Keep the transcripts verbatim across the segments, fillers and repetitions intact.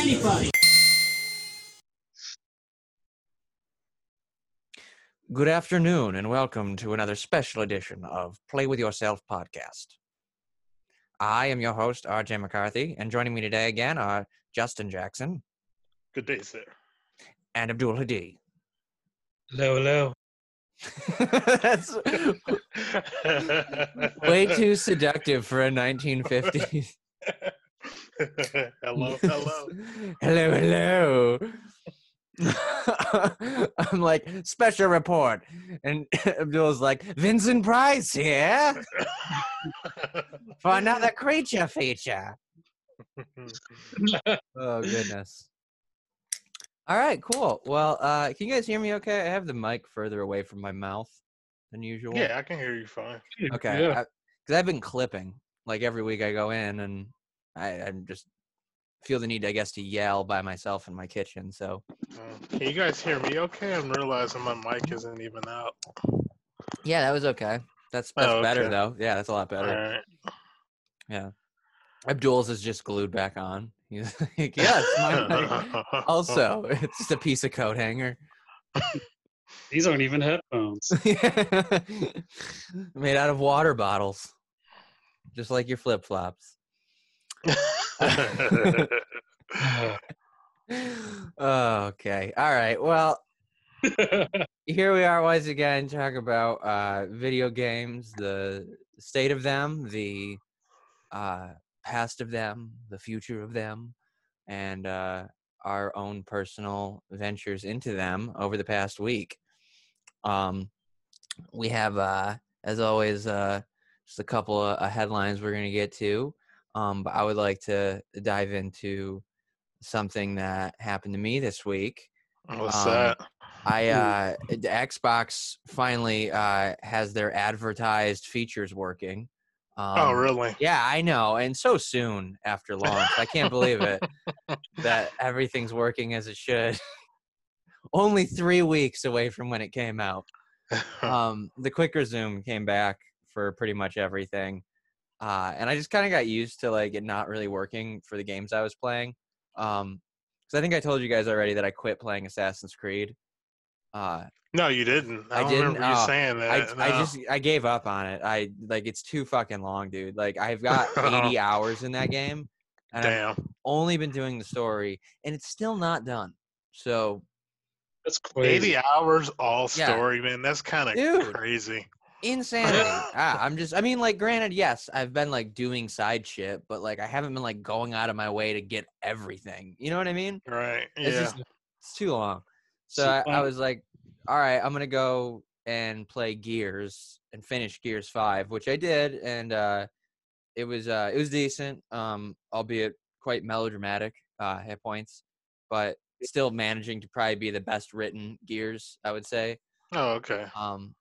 anybody. Good afternoon, and welcome to another special edition of Play With Yourself podcast. I am your host, R J McCarthy, and joining me today again are Justin Jackson. Good day, sir. And Abdul Hadi. Hello, hello. That's way too seductive for a nineteen fifties. Hello, hello. Hello, hello. I'm like, special report. And Abdul's like, Vincent Price here for another creature feature. Oh, goodness. All right, cool. Well, uh, can you guys hear me okay? I have the mic further away from my mouth than usual. Yeah, I can hear you fine. Okay. Because yeah. I've been clipping. Like, every week I go in, and I, I just feel the need, I guess, to yell by myself in my kitchen. So, uh, can you guys hear me okay? I'm realizing my mic isn't even out. Yeah, that was okay. That's, that's oh, okay. better, though. Yeah, that's a lot better. All right. Yeah. Abdul's is just glued back on. He's like, yes, my mic. Also, it's just a piece of coat hanger. These aren't even headphones. Made out of water bottles, just like your flip flops. Okay, all right. Well, here we are once again, talk about uh, video games, the state of them, the uh, past of them, the future of them, and uh, our own personal ventures into them over the past week. Um, we have, uh, as always, uh, just a couple of uh, headlines we're going to get to, um, but I would like to dive into something that happened to me this week. What's um, that? I uh, Xbox finally uh, has their advertised features working. Um, oh, really? Yeah, I know. And so soon after launch. I can't believe it that everything's working as it should. Only three weeks away from when it came out. Um, the quick resume came back for pretty much everything. Uh, and I just kind of got used to like it not really working for the games I was playing. Um, because I think I told you guys already that I quit playing Assassin's Creed. Uh, no, you didn't. I, I didn't remember you oh, saying that. I, no. I just I gave up on it. I like it's too fucking long, dude. Like I've got eighty hours in that game, and damn. I've only been doing the story, and it's still not done. So that's crazy. eighty hours all story, yeah. Man. That's kind of crazy. Insanity. ah, I'm just. I mean, like, granted, yes, I've been like doing side shit, but like I haven't been like going out of my way to get everything. You know what I mean? Right. Yeah. It's, just, it's too long. So I, I was like, all right, I'm going to go and play Gears and finish Gears Five, which I did. And uh, it was uh, it was decent, um, albeit quite melodramatic uh, at points, but still managing to probably be the best written Gears, I would say. Oh, okay. Um,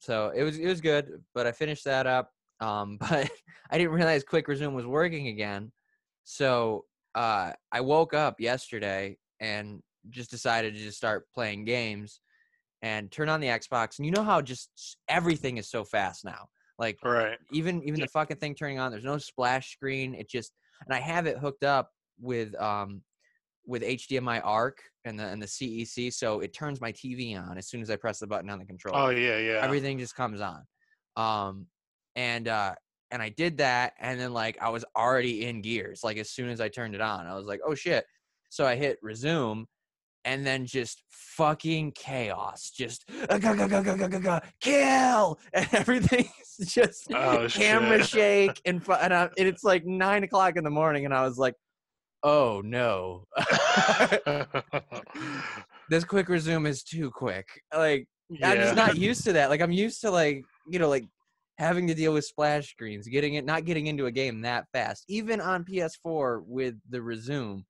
so it was it was good, but I finished that up. Um, but I didn't realize Quick Resume was working again. So uh, I woke up yesterday and just decided to just start playing games and turn on the Xbox. And you know how just everything is so fast now. Like right. even, even yeah. the fucking thing turning on, there's no splash screen. It just, and I have it hooked up with, um, with H D M I arc and the, and the C E C. So it turns my T V on as soon as I press the button on the controller. Oh yeah. Yeah. Everything just comes on. Um, and, uh, and I did that. And then like, I was already in Gears. Like as soon as I turned it on, I was like, oh shit. So I hit resume. And then just fucking chaos, just uh, go, go, go, go, go, go, go, kill, and everything's just oh, camera shit. shake, and and, I, and it's like nine o'clock in the morning, and I was like, oh no, this quick resume is too quick. Like yeah. I'm just not used to that. Like I'm used to like you know like having to deal with splash screens, getting it, not getting into a game that fast, even on P S four with the resume.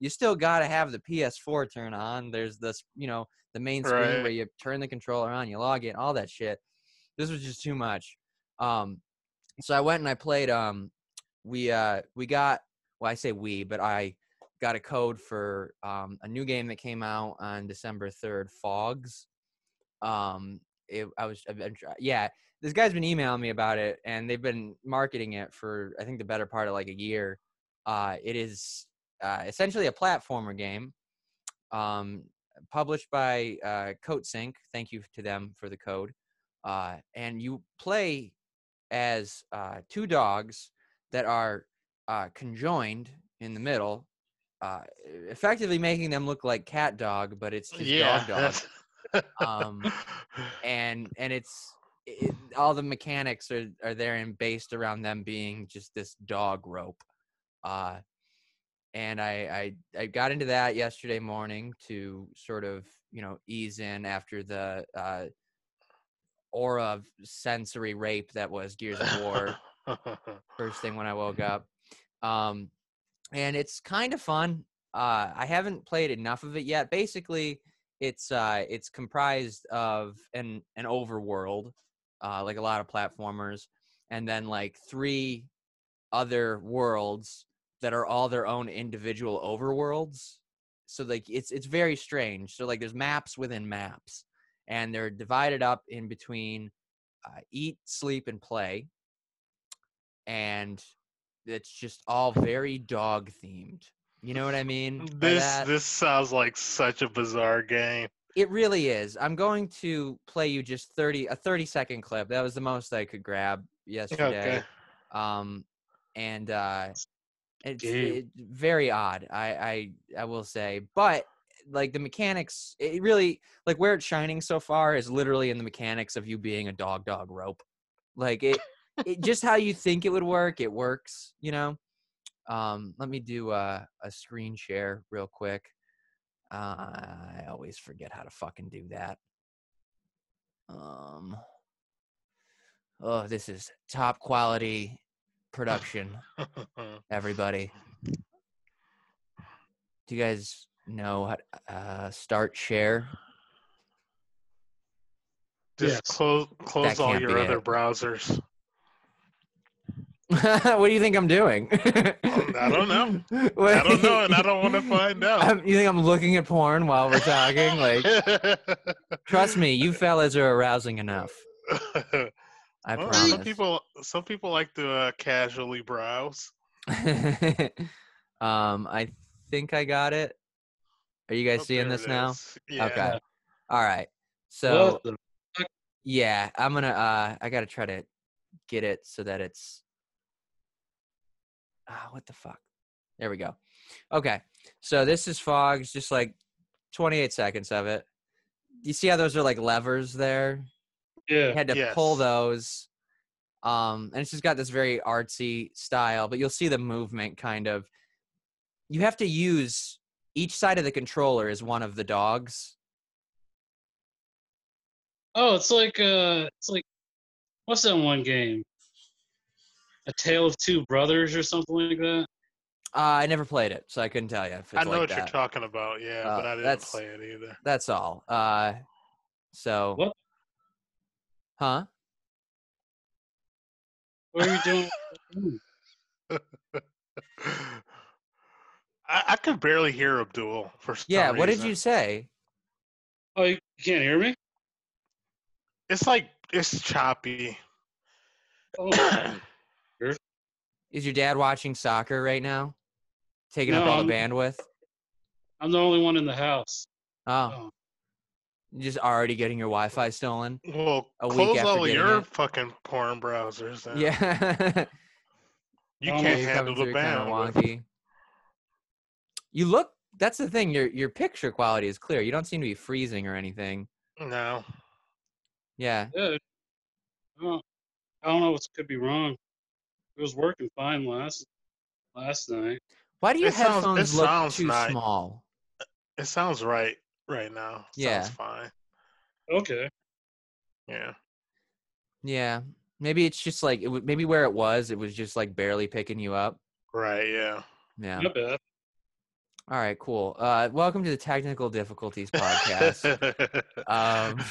You still got to have the P S four turn on. There's this, you know, the main screen right. where you turn the controller on, you log in, all that shit. This was just too much. Um, so I went and I played, um, we, uh, we got, well, I say we, but I got a code for um, a new game that came out on December third, Fogs. Um, it, I was, I've been, yeah, this guy's been emailing me about it, and they've been marketing it for, I think, the better part of like a year. Uh, it is uh, essentially a platformer game um, published by uh, Coatsync. Thank you to them for the code. Uh, and you play as uh, two dogs that are uh, conjoined in the middle, uh, effectively making them look like cat dog, but it's just yeah, dog dog. um, and and it's it, all the mechanics are are there and based around them being just this dog rope. Uh, and I, I I got into that yesterday morning to sort of you know ease in after the uh, aura of sensory rape that was Gears of War. First thing when I woke up. Um, and it's kind of fun. Uh, I haven't played enough of it yet. Basically, it's uh, it's comprised of an an overworld, uh, like a lot of platformers, and then like three other worlds that are all their own individual overworlds. So like it's it's very strange. So like there's maps within maps, and they're divided up in between uh, eat, sleep, and play. And it's just all very dog themed. You know what I mean? This this sounds like such a bizarre game. It really is. I'm going to play you just thirty a thirty second clip. That was the most I could grab yesterday. Okay. Um, and uh, it's it, very odd. I, I I will say, but like the mechanics, it really like where it's shining so far is literally in the mechanics of you being a dog dog rope. Like it. It, just how you think it would work, it works, you know? Um, let me do a, a screen share real quick. Uh, I always forget how to fucking do that. Um, oh, this is top quality production, everybody. Do you guys know how to uh, start share? Just yes. close, close all your other it. browsers. What do you think I'm doing? I don't know. I don't know, and I don't want to find out. I'm, you think I'm looking at porn while we're talking? Like, trust me, you fellas are arousing enough. I well, promise. Some people, some people like to uh, casually browse. um, I think I got it. Are you guys oh, seeing this now? Yeah. Okay. All right. So, yeah, I'm gonna. Uh, I gotta try to get it so that it's. Ah, what the fuck? There we go. Okay. So this is Fogs, just like twenty-eight seconds of it. You see how those are like levers there? Yeah. You had to yes. pull those. Um, and it's just got this very artsy style, but you'll see the movement kind of. You have to use each side of the controller is one of the dogs. Oh, it's like uh it's like what's that one game? A Tale of Two Brothers or something like that? Uh, I never played it, so I couldn't tell you. If it's I know like what that. You're talking about, yeah, uh, but I didn't play it either. That's all. Uh, so. What? Huh? What are you doing? I, I could barely hear Abdul for some Yeah, what reason. Did you say? Oh, you can't hear me? It's like, it's choppy. Oh, is your dad watching soccer right now? Taking no, up all the I'm, bandwidth? I'm the only one in the house. Oh. oh. You're just already getting your Wi-Fi stolen? Well, a close week after all your it. fucking porn browsers then. Yeah. You oh, can't handle the bandwidth. Kind of you look, that's the thing, your your picture quality is clear. You don't seem to be freezing or anything. No. Yeah. yeah. I, don't, I don't know what could be wrong. It was working fine last last night. Why do your it headphones sounds, look sounds too not, small? It sounds right right now. It yeah. Sounds fine. Okay. Yeah. Yeah. Maybe it's just like, it. maybe where it was, it was just like barely picking you up. Right, yeah. Yeah. Not bad. All right, cool. Uh, welcome to the Technical Difficulties Podcast. um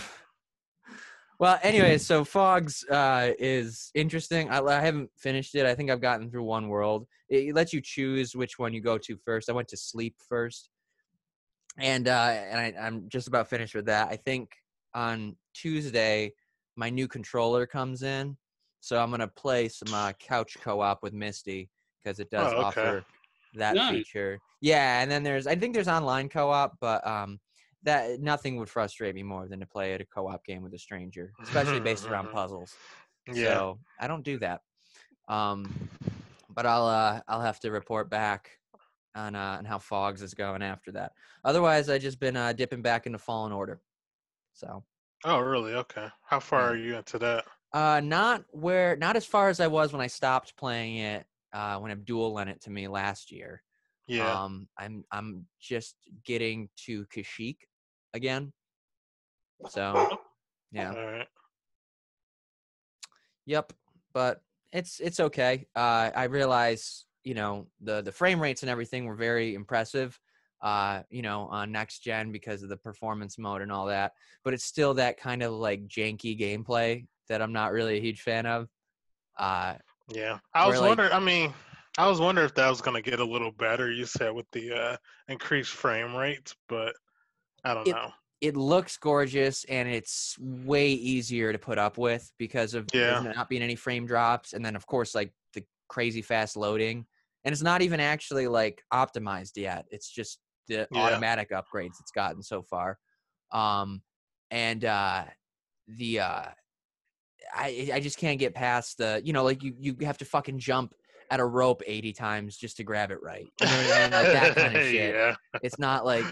Well, anyway, so Fogs uh, is interesting. I, I haven't finished it. I think I've gotten through one world. It, it lets you choose which one you go to first. I went to sleep first, and uh, and I, I'm just about finished with that. I think on Tuesday, my new controller comes in, so I'm going to play some uh, couch co-op with Misty because it does oh, okay. offer that None. feature. Yeah, and then there's, I think there's online co-op, but um, that nothing would frustrate me more than to play a co-op game with a stranger, especially based around puzzles. Yeah. So I don't do that. Um, but I'll uh, I'll have to report back on uh, on how Fogs is going after that. Otherwise, I've just been uh, dipping back into Fallen Order. So. Oh, really? Okay. How far yeah. are you into that? Uh, not where, not as far as I was when I stopped playing it. Uh, when Abdul lent it to me last year. Yeah. Um, I'm I'm just getting to Kashyyyk again. So, yeah. All right. Yep, but it's it's okay. Uh, I realize, you know, the the frame rates and everything were very impressive. Uh, you know, on next gen because of the performance mode and all that. But it's still that kind of like janky gameplay that I'm not really a huge fan of. Uh, yeah, I was like, wondering. I mean, I was wondering if that was going to get a little better. You said with the uh, increased frame rates, but I don't it, know. It looks gorgeous, and it's way easier to put up with because of yeah. there not being any frame drops, and then of course like the crazy fast loading, and it's not even actually like optimized yet. It's just the yeah. automatic upgrades it's gotten so far, um, and uh, the. Uh, I I just can't get past the, you know, like you, you have to fucking jump at a rope eighty times just to grab it right. You know what I mean? Like that kind of shit. Yeah. It's not like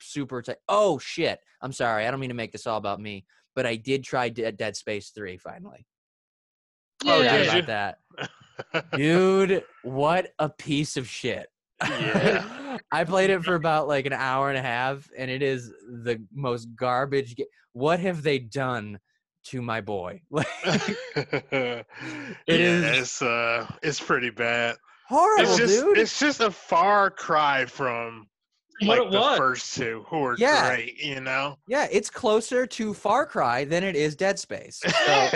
super tight. Oh, shit. I'm sorry. I don't mean to make this all about me, but I did try De- Dead Space three finally. Oh, yeah. About that. Dude, what a piece of shit. Yeah. I played it for about like an hour and a half, and it is the most garbage. Ga- what have they done to my boy? it yeah, is it's, uh, it's pretty bad. Horrible, it's just, dude. It's just a far cry from like what, the what? first two, who are yeah. great, you know? Yeah, it's closer to Far Cry than it is Dead Space. So,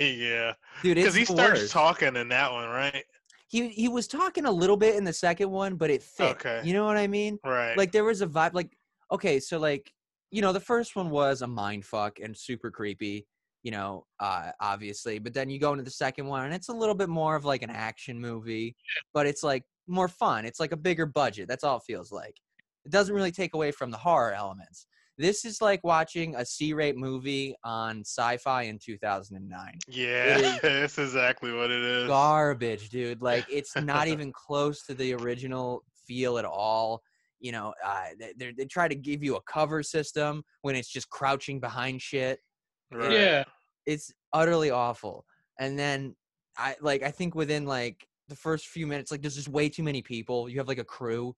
yeah. Dude, it's because he starts worse. talking in that one, right? He he was talking a little bit in the second one, but it fit. Okay. You know what I mean? Right. Like, there was a vibe. Like, okay, so, like, you know, the first one was a mind fuck and super creepy. You know, uh, obviously, but then you go into the second one and it's a little bit more of like an action movie, but it's like more fun. It's like a bigger budget. That's all it feels like. It doesn't really take away from the horror elements. This is like watching a C-rate movie on Sci-Fi in two thousand nine. Yeah, it that's exactly what it is. Garbage, dude. Like, it's not even close to the original feel at all. You know, uh, they, they try to give you a cover system when it's just crouching behind shit. Right. Yeah, it's utterly awful. And then I like I think within like the first few minutes, like, there's just way too many people. You have like a crew,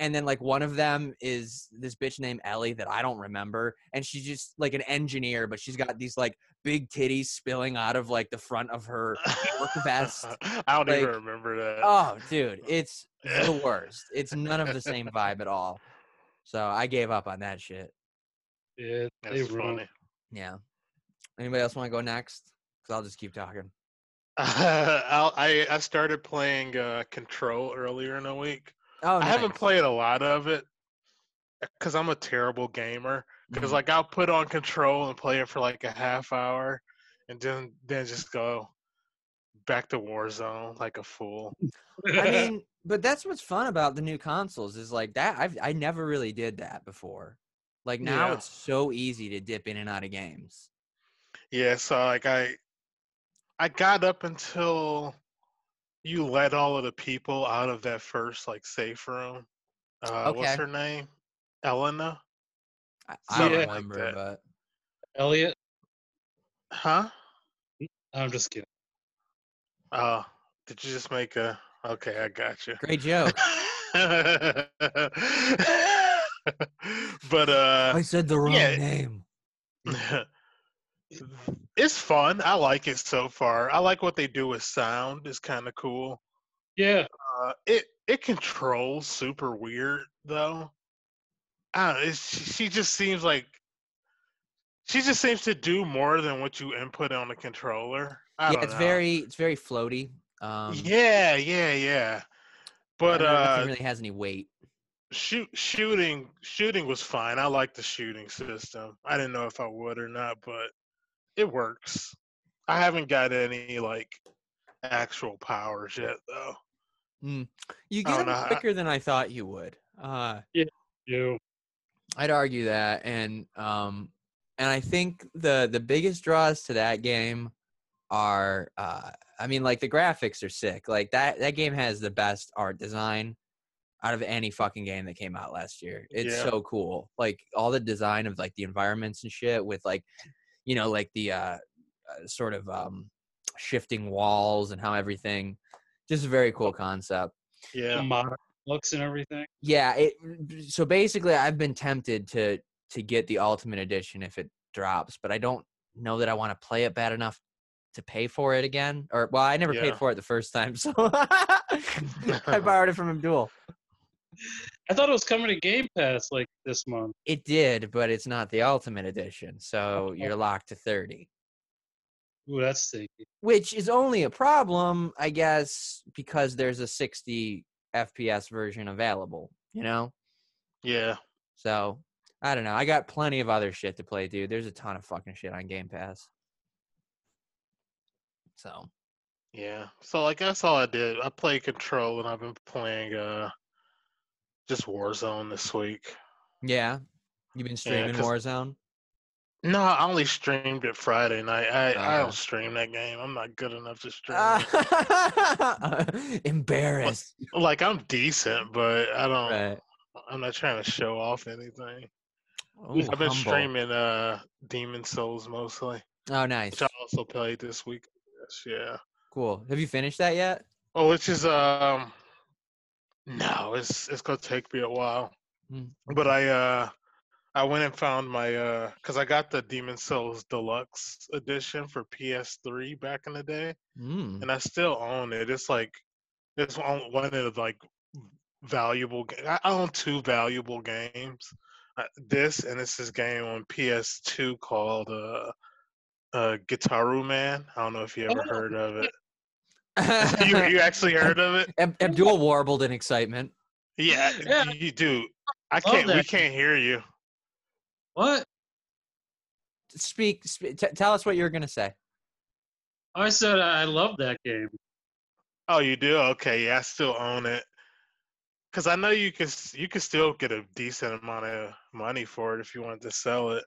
and then like one of them is this bitch named Ellie that I don't remember, and she's just like an engineer, but she's got these like big titties spilling out of like the front of her work vest. I don't like, even remember that. Oh, dude, it's the worst. It's none of the same vibe at all. So I gave up on that shit. Yeah, that's funny. Yeah. Anybody else want to go next? Because I'll just keep talking. Uh, I'll, I I started playing uh, Control earlier in the week. Oh, nice. I haven't played a lot of it because I'm a terrible gamer. Because mm-hmm. like I'll put on Control and play it for like a half hour, and then then just go back to Warzone like a fool. I mean, but that's what's fun about the new consoles is like that. I've I never really did that before. Like now, yeah. it's so easy to dip in and out of games. Yeah, so like I, I got up until you let all of the people out of that first like safe room. Uh, okay. What's her name? Elena. I, I don't remember, like but Elliot. Huh? I'm just kidding. Oh, uh, did you just make a? Okay, I got you. Great joke. But uh, I said the wrong yeah. name. It's fun. I like it so far. I like what they do with sound. It's kind of cool. Yeah. Uh, it it controls super weird though. I don't know, it's, she just seems like she just seems to do more than what you input on the controller. I yeah, don't it's know. very it's very floaty. Um, yeah, yeah, yeah. But I don't know if it really has any weight. Shoot, shooting, shooting was fine. I like the shooting system. I didn't know if I would or not, but it works. I haven't got any like actual powers yet, though. Mm. You get oh, them no. quicker than I thought you would. Uh, yeah, you. I'd argue that, and um, and I think the the biggest draws to that game are, uh, I mean, like the graphics are sick. Like that that game has the best art design out of any fucking game that came out last year. It's yeah. so cool. Like all the design of like the environments and shit with like, you know, like the uh, sort of um, shifting walls and how everything. Just a very cool concept. Yeah, the modern looks and everything. Yeah, it, so basically I've been tempted to to get the Ultimate Edition if it drops, but I don't know that I want to play it bad enough to pay for it again. Or well, I never yeah. paid for it the first time, so I borrowed it from Abdul. I thought it was coming to Game Pass like this month. It did, but it's not the Ultimate Edition, so oh. you're locked to thirty. Ooh, that's stinky. Which is only a problem, I guess, because there's a sixty F P S version available, you know? Yeah. So, I don't know. I got plenty of other shit to play, dude. There's a ton of fucking shit on Game Pass. So. Yeah. So, like, that's all I did. I played Control, and I've been playing uh, just Warzone this week. Yeah? You've been streaming yeah, Warzone? No, I only streamed it Friday night. I, uh, I don't stream that game. I'm not good enough to stream uh, it. Embarrassed. Like, like, I'm decent, but I don't. Right. I'm not trying to show off anything. Ooh, I've been humble. streaming uh, Demon's Souls mostly. Oh, nice. Which I also played this week. Yeah. Cool. Have you finished that yet? Oh, it's just um. No, it's it's gonna take me a while. Mm. But I uh. I went and found my, uh, cause I got the Demon's Souls Deluxe Edition for P S three back in the day, mm. and I still own it. It's like, it's one of the like valuable. I own two valuable games, uh, this and it's this game on P S two called uh, uh, Guitar Man. I don't know if you ever heard of it. you you actually heard of it? Ab- Abdul warbled in excitement. Yeah, yeah. You, you do. I can't. We can't hear you. What? Speak. speak t- tell us what you were gonna say. I said I love that game. Oh, you do? Okay, yeah, I still own it. Cause I know you can you can still get a decent amount of money for it if you wanted to sell it.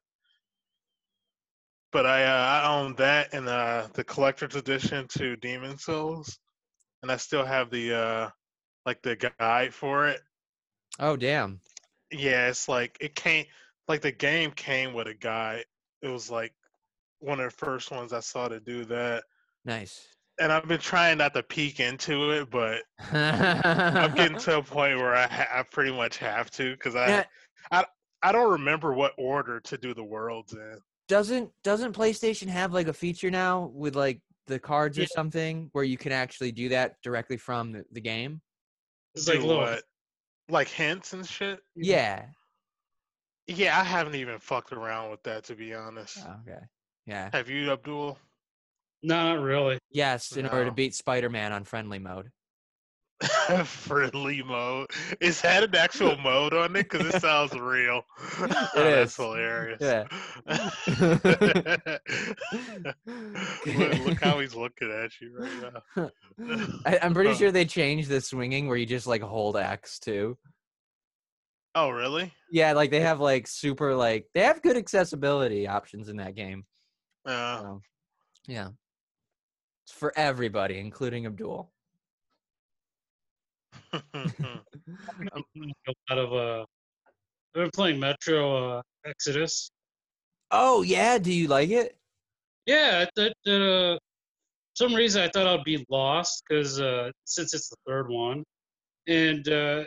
But I uh, I own that and uh, the collector's edition to Demon's Souls, and I still have the uh, like the guide for it. Oh damn. Yeah, it's like it can't. Like, the game came with a guy. It was, like, one of the first ones I saw to do that. Nice. And I've been trying not to peek into it, but I'm getting to a point where I, ha- I pretty much have to because I, yeah. I I don't remember what order to do the worlds in. Doesn't doesn't PlayStation have, like, a feature now with, like, the cards yeah. or something where you can actually do that directly from the, the game? It's like, little... what? Like, hints and shit? Yeah. Yeah, I haven't even fucked around with that, to be honest. Oh, okay. Yeah. Have you, Abdul? No, not really. Yes, in no. order to beat Spider-Man on friendly mode. Friendly mode? Is that an actual mode on it? Because it sounds real. It oh, that's hilarious. Yeah. look, look how he's looking at you right now. I, I'm pretty sure they changed the swinging where you just, like, hold X, too. Oh, really? Yeah, like, they have, like, super, like... They have good accessibility options in that game. Uh, so, yeah. It's for everybody, including Abdul. I'm playing a lot of, uh... I've been playing Metro uh, Exodus. Oh, yeah? Do you like it? Yeah, I thought... Uh, for some reason, I thought I'd be lost, because uh, since it's the third one. And, uh...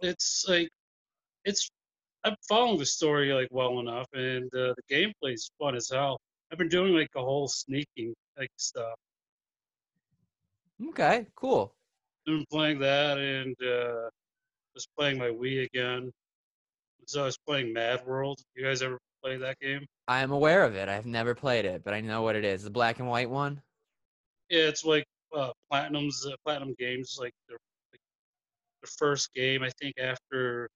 It's like, it's, I'm following the story like well enough, and uh, the gameplay's fun as hell. I've been doing like the whole sneaking like stuff. Okay, cool. I've been playing that and uh, was playing my Wii again. So I was playing Mad World. You guys ever play that game? I am aware of it. I've never played it, but I know what it is. The black and white one? Yeah, it's like uh, Platinum's, uh, Platinum Games, like they're the first game, I think, after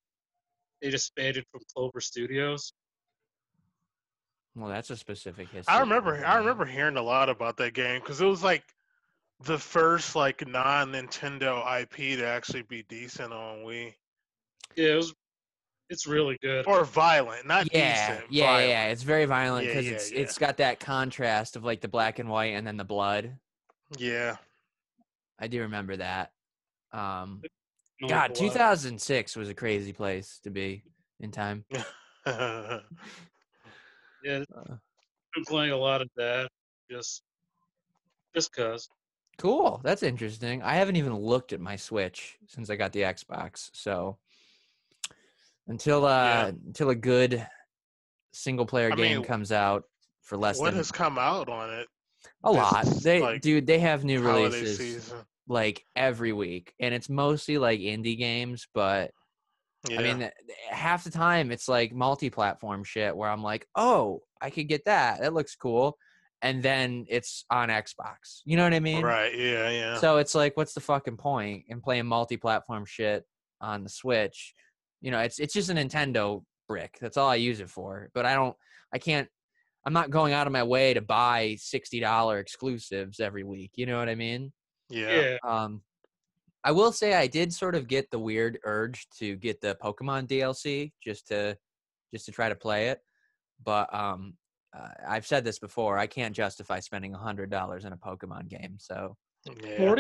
they disbanded from Clover Studios. Well, that's a specific history. I remember I remember hearing a lot about that game because it was like the first like non-Nintendo I P to actually be decent on Wii. Yeah, it was, it's really good. Or violent, not yeah, decent. Yeah, violent. yeah, it's very violent because yeah, yeah, it's yeah. it's got that contrast of like the black and white and then the blood. Yeah, I do remember that. Um, no God, blood. two thousand six was a crazy place to be in time. yeah, been playing a lot of that. Just, just cause. Cool. That's interesting. I haven't even looked at my Switch since I got the Xbox. So until uh, yeah. until a good single player I game mean, comes out for less what than what has come out on it? A lot. They like, dude, they have new releases season. like every week, and it's mostly like indie games. But yeah. I mean, half the time it's like multi-platform shit where I'm like, oh, I could get that. That looks cool. And then it's on Xbox. You know what I mean? Right, yeah, yeah. So it's like, what's the fucking point in playing multi-platform shit on the Switch? You know, it's it's just a Nintendo brick. That's all I use it for. But I don't, I can't, I'm not going out of my way to buy sixty dollars exclusives every week. You know what I mean? Yeah. Um, I will say I did sort of get the weird urge to get the Pokemon D L C just to, just to try to play it. But, um... Uh, I've said this before. I can't justify spending one hundred dollars in a Pokemon game. So, yeah.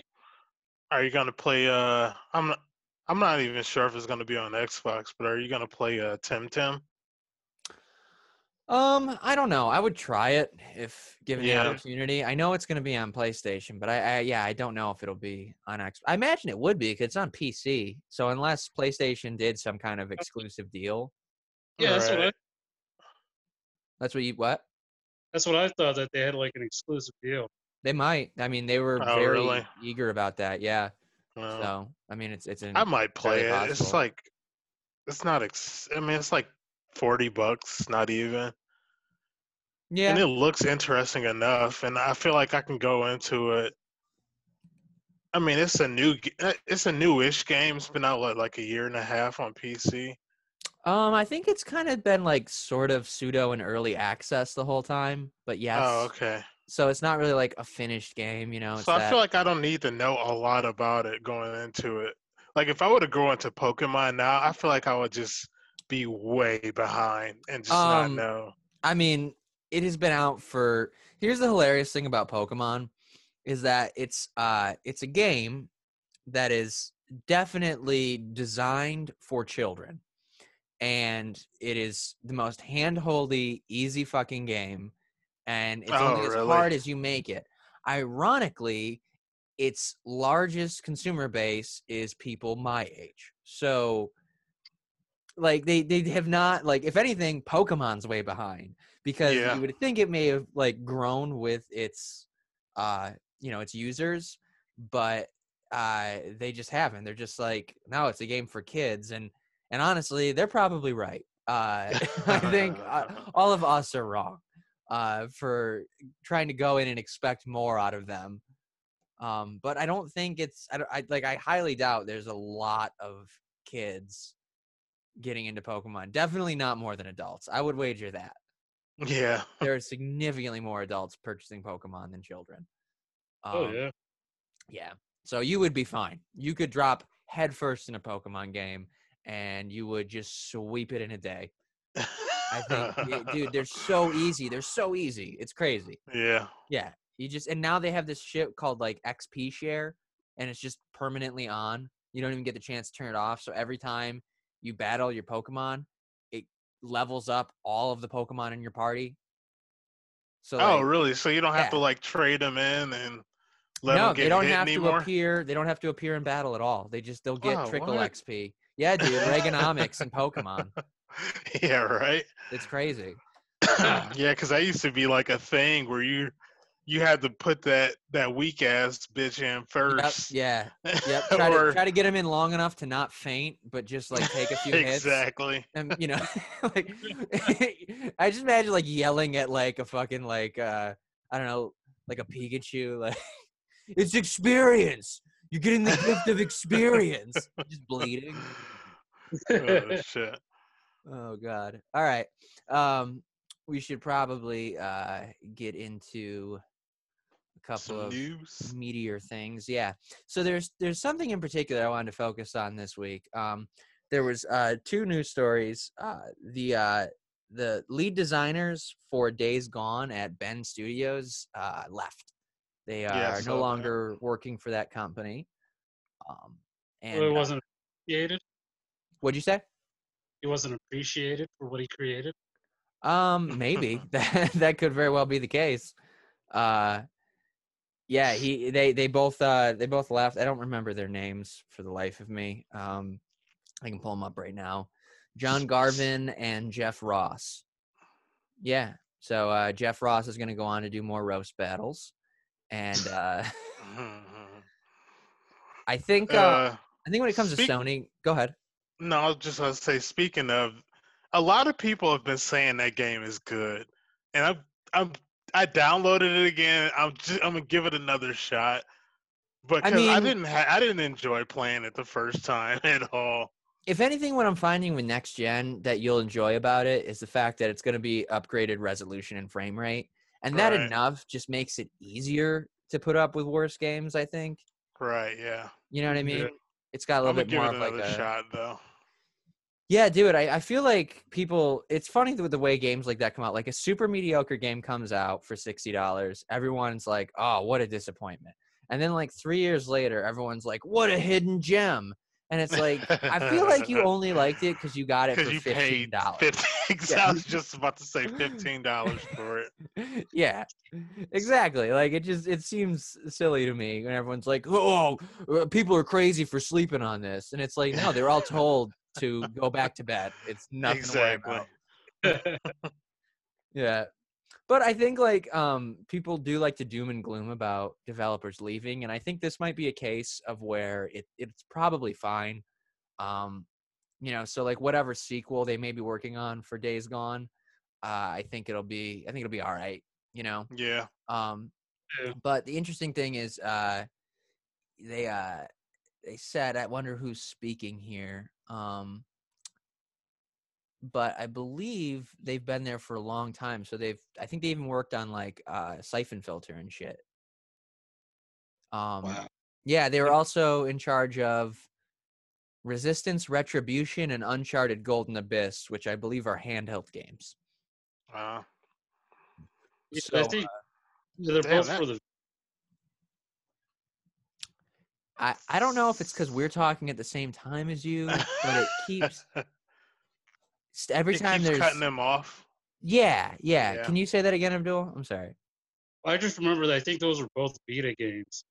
Are you gonna play? Uh, I'm not, I'm not even sure if it's gonna be on Xbox, but are you gonna play uh, Temtem? Um, I don't know. I would try it if given yeah. the opportunity. I know it's gonna be on PlayStation, but I, I yeah, I don't know if it'll be on Xbox. I imagine it would be because it's on P C. So unless PlayStation did some kind of exclusive deal, yeah, that's right. what I- That's what you what? That's what I thought, that they had like an exclusive deal. They might. I mean, they were oh, very really? eager about that. Yeah. Well, so I mean, it's it's. An, I might play it. Possible. It's like, it's not. Ex- I mean, it's like forty bucks, not even. Yeah. And it looks interesting enough, and I feel like I can go into it. I mean, it's a new, it's a newish game. It's been out like, like a year and a half on P C. Um, I think it's kind of been like sort of pseudo and early access the whole time, but yes. Oh, okay. So it's not really like a finished game, you know. So I that... feel like I don't need to know a lot about it going into it. Like if I were to go into Pokemon now, I feel like I would just be way behind and just um, not know. I mean, it has been out for. Here's the hilarious thing about Pokemon, is that it's uh it's a game that is definitely designed for children. And it is the most hand-holdy, easy fucking game. And it's oh, only as really? hard as you make it. Ironically, its largest consumer base is people my age. So, like, they, they have not, like, if anything, Pokemon's way behind. Because yeah. you would think it may have, like, grown with its, uh, you know, its users. But uh, they just haven't. They're just like, no, it's a game for kids. And And honestly, they're probably right. Uh, I think uh, all of us are wrong uh, for trying to go in and expect more out of them. Um, but I don't think it's I, don't, I like I highly doubt there's a lot of kids getting into Pokemon. Definitely not more than adults. I would wager that. Yeah, there are significantly more adults purchasing Pokemon than children. Um, oh yeah, yeah. So you would be fine. You could drop headfirst in a Pokemon game. And you would just sweep it in a day. I think, dude, they're so easy. They're so easy. It's crazy. Yeah. Yeah. You just, and now they have this shit called like X P share, and it's just permanently on. You don't even get the chance to turn it off. So every time you battle your Pokemon, it levels up all of the Pokemon in your party. So. Oh, like, really? So you don't have yeah. to like trade them in and. Let no, them get they don't hit have anymore? to appear. They don't have to appear in battle at all. They just they'll get oh, trickle what? X P. Yeah, dude, Reaganomics and Pokemon. Yeah, right? It's crazy. Yeah, because that used to be like a thing where you you had to put that, that weak-ass bitch in first. Yep, yeah, yep. Try, or... to, try to get him in long enough to not faint, but just, like, take a few hits. Exactly. And, you know, like, I just imagine, like, yelling at, like, a fucking, like, uh, I don't know, like a Pikachu. Like, it's experience! You're getting the gift of experience. Just bleeding. Oh, shit. Oh, God. All right. Um, we should probably uh, get into couple of news. meteor things. Yeah. So there's there's something in particular I wanted to focus on this week. Um, there was uh, two news stories. Uh, the uh, the lead designers for Days Gone at Ben Studios uh, left. They are yeah, so, no longer uh, working for that company. Um, and well, it wasn't appreciated. What'd you say? He wasn't appreciated for what he created. Um, maybe that that could very well be the case. Uh, yeah, he they they both uh they both left. I don't remember their names for the life of me. Um, I can pull them up right now. John Garvin and Jeff Ross. Yeah, so uh, Jeff Ross is going to go on to do more roast battles, and uh, I think uh, uh, I think when it comes speak- to Sony, go ahead. No, I was just going to say. Speaking of, a lot of people have been saying that game is good, and I've I'm I downloaded it again. I'm just, I'm gonna give it another shot, but because I, mean, I didn't ha- I didn't enjoy playing it the first time at all. If anything, what I'm finding with Next Gen that you'll enjoy about it is the fact that it's going to be upgraded resolution and frame rate, and that right. enough just makes it easier to put up with worse games. I think. Right. Yeah. You know what I mean? Yeah. It's got a little bit more of like a shot, though. Yeah, dude, I, I feel like people – it's funny with the way games like that come out. Like a super mediocre game comes out for sixty dollars. Everyone's like, oh, what a disappointment. And then like three years later, everyone's like, what a hidden gem. And it's like, I feel like you only liked it because you got it for you fifteen dollars. Paid fifteen dollars. Yeah. I was just about to say fifteen dollars for it. Yeah, exactly. Like it just – it seems silly to me when everyone's like, oh, people are crazy for sleeping on this. And it's like, no, they're all told – to go back to bed. It's nothing exactly. to worry about. Yeah. But I think like um, people do like to doom and gloom about developers leaving. And I think this might be a case of where it it's probably fine. Um, you know, so like whatever sequel they may be working on for Days Gone, uh, I think it'll be, I think it'll be all right, you know? Yeah. Um, yeah. But the interesting thing is uh, they, uh, they said, I wonder who's speaking here. Um, but I believe they've been there for a long time. So they've, I think they even worked on like uh siphon filter and shit. Um, wow. Yeah, they were also in charge of Resistance, Retribution, and Uncharted Golden Abyss, which I believe are handheld games. Wow. So, uh, they're both for the I, I don't know if it's because we're talking at the same time as you, but it keeps every it time keeps there's cutting them off. Yeah, yeah, yeah. Can you say that again, Abdul? I'm sorry. Well, I just remember that I think those were both Vita games.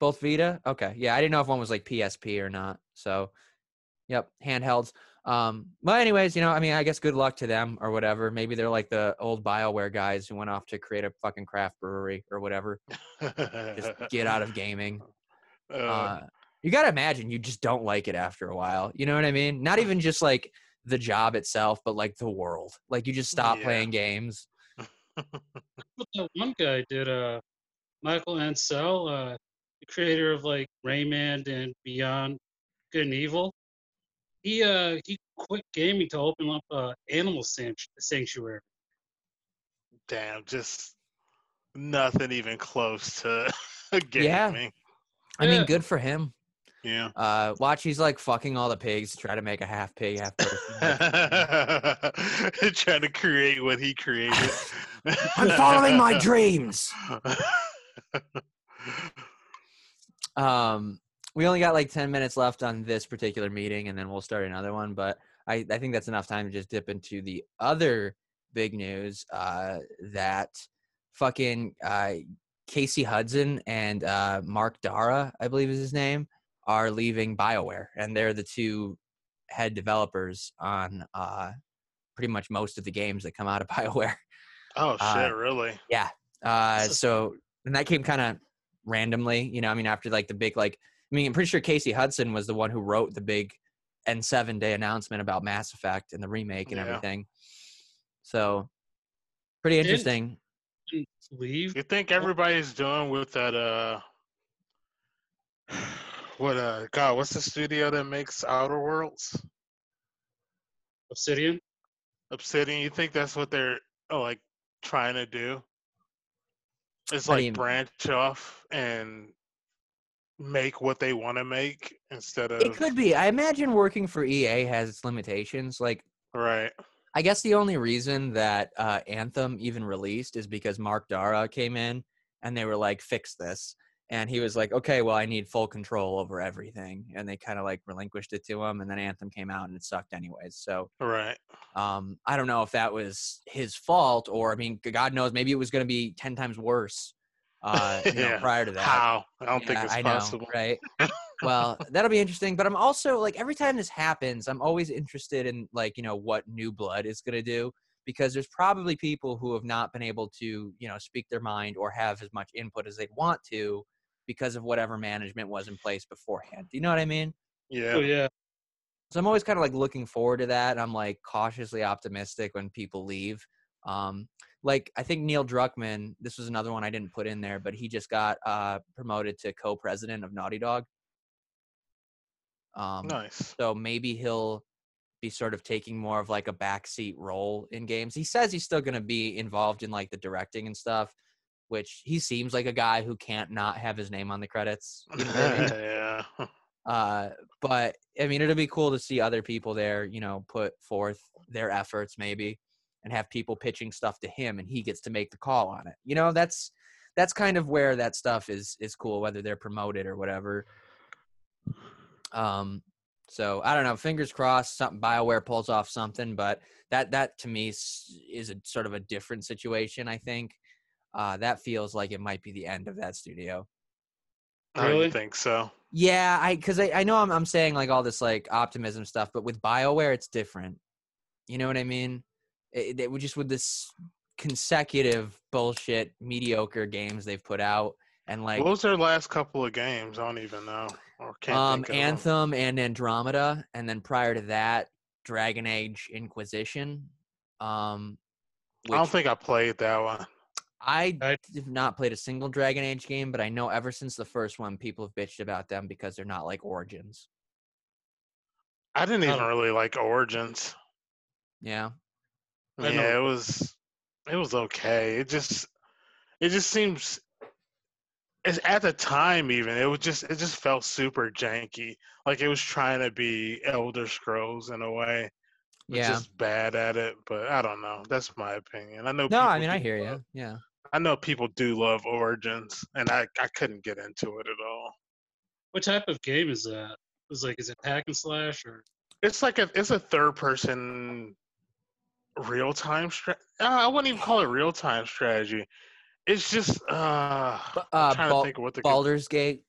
Both Vita? Okay. Yeah, I didn't know if one was like P S P or not. So, yep, handhelds. Um, well, anyways, you know, I mean, I guess good luck to them or whatever. Maybe they're like the old BioWare guys who went off to create a fucking craft brewery or whatever. Just get out of gaming. Uh, uh, you gotta imagine you just don't like it after a while. You know what I mean? Not even just like the job itself, but like the world. Like you just stop yeah. playing games. What that one guy did, uh, Michael Ansel, uh, the creator of like Rayman and Beyond Good and Evil. He uh he quit gaming to open up uh, Animal Sanctuary. Damn, just nothing even close to gaming. Yeah. I mean, good for him. Yeah. Uh, watch, he's like fucking all the pigs to try to make a half pig, half person. Trying to create what he created. I'm following my dreams. um, we only got like ten minutes left on this particular meeting, and then we'll start another one. But I, I think that's enough time to just dip into the other big news uh, that fucking uh, – Casey Hudson and uh, Mark Dara, I believe is his name, are leaving BioWare, and they're the two head developers on uh, pretty much most of the games that come out of BioWare. Oh shit! Uh, really? Yeah. Uh, so, and that came kind of randomly, you know. I mean, after like the big, like, I mean, I'm pretty sure Casey Hudson was the one who wrote the big N seven day announcement about Mass Effect and the remake and yeah. everything. So, pretty interesting. Dude. Leave. You think everybody's doing with that? Uh, what? Uh, God, what's the studio that makes Outer Worlds? Obsidian. Obsidian. You think that's what they're oh, like trying to do? It's like even... branch off and make what they want to make instead of... It could be. I imagine working for E A has its limitations. Like, right. I guess the only reason that uh, Anthem even released is because Mark Dara came in and they were like, fix this. And he was like, okay, well, I need full control over everything. And they kind of like relinquished it to him. And then Anthem came out and it sucked anyways. So right. Um, I don't know if that was his fault or, I mean, God knows, maybe it was going to be ten times worse uh, you yeah. know, prior to that. How? I don't yeah, think it's I possible. Know, right. Well, that'll be interesting. But I'm also like, every time this happens, I'm always interested in like, you know, what new blood is going to do, because there's probably people who have not been able to, you know, speak their mind or have as much input as they'd want to because of whatever management was in place beforehand. Do you know what I mean? Yeah. Oh, yeah. So I'm always kind of like looking forward to that. I'm like cautiously optimistic when people leave. Um, like I think Neil Druckmann, this was another one I didn't put in there, but he just got uh, promoted to co-president of Naughty Dog. Um, nice. So maybe he'll be sort of taking more of like a backseat role in games. He says he's still going to be involved in like the directing and stuff, which he seems like a guy who can't not have his name on the credits. You know what I mean? Yeah. Uh, but I mean, it'll be cool to see other people there, you know, put forth their efforts maybe and have people pitching stuff to him and he gets to make the call on it. You know, that's, that's kind of where that stuff is, is cool, whether they're promoted or whatever. Um, so I don't know, fingers crossed something BioWare pulls off something, but that, that to me is a sort of a different situation. I think, uh, that feels like it might be the end of that studio. I don't really? think so. Yeah. I, cause I, I know I'm, I'm saying like all this like optimism stuff, but with BioWare, it's different. You know what I mean? It, it, it just with this consecutive bullshit, mediocre games they've put out. And like, what was their last couple of games? I don't even know. Or can't um, think of Anthem them. And Andromeda, and then prior to that, Dragon Age Inquisition. Um, I don't think I played that one. I have not played a single Dragon Age game, but I know ever since the first one, people have bitched about them because they're not like Origins. I didn't even um, really like Origins. Yeah. Yeah, it was. It was okay. It just. It just seems. It's at the time, even it was just it just felt super janky. Like it was trying to be Elder Scrolls in a way. It was yeah, just bad at it. But I don't know. That's my opinion. I know. No, I mean I hear love, you. Yeah, I know people do love Origins, and I, I couldn't get into it at all. What type of game is that? Is like is it hack and slash or? It's like a it's a third person real time stra- I wouldn't even call it real time strategy. It's just uh, uh I'm trying Bal- to think of what the Baldur's game... Gate.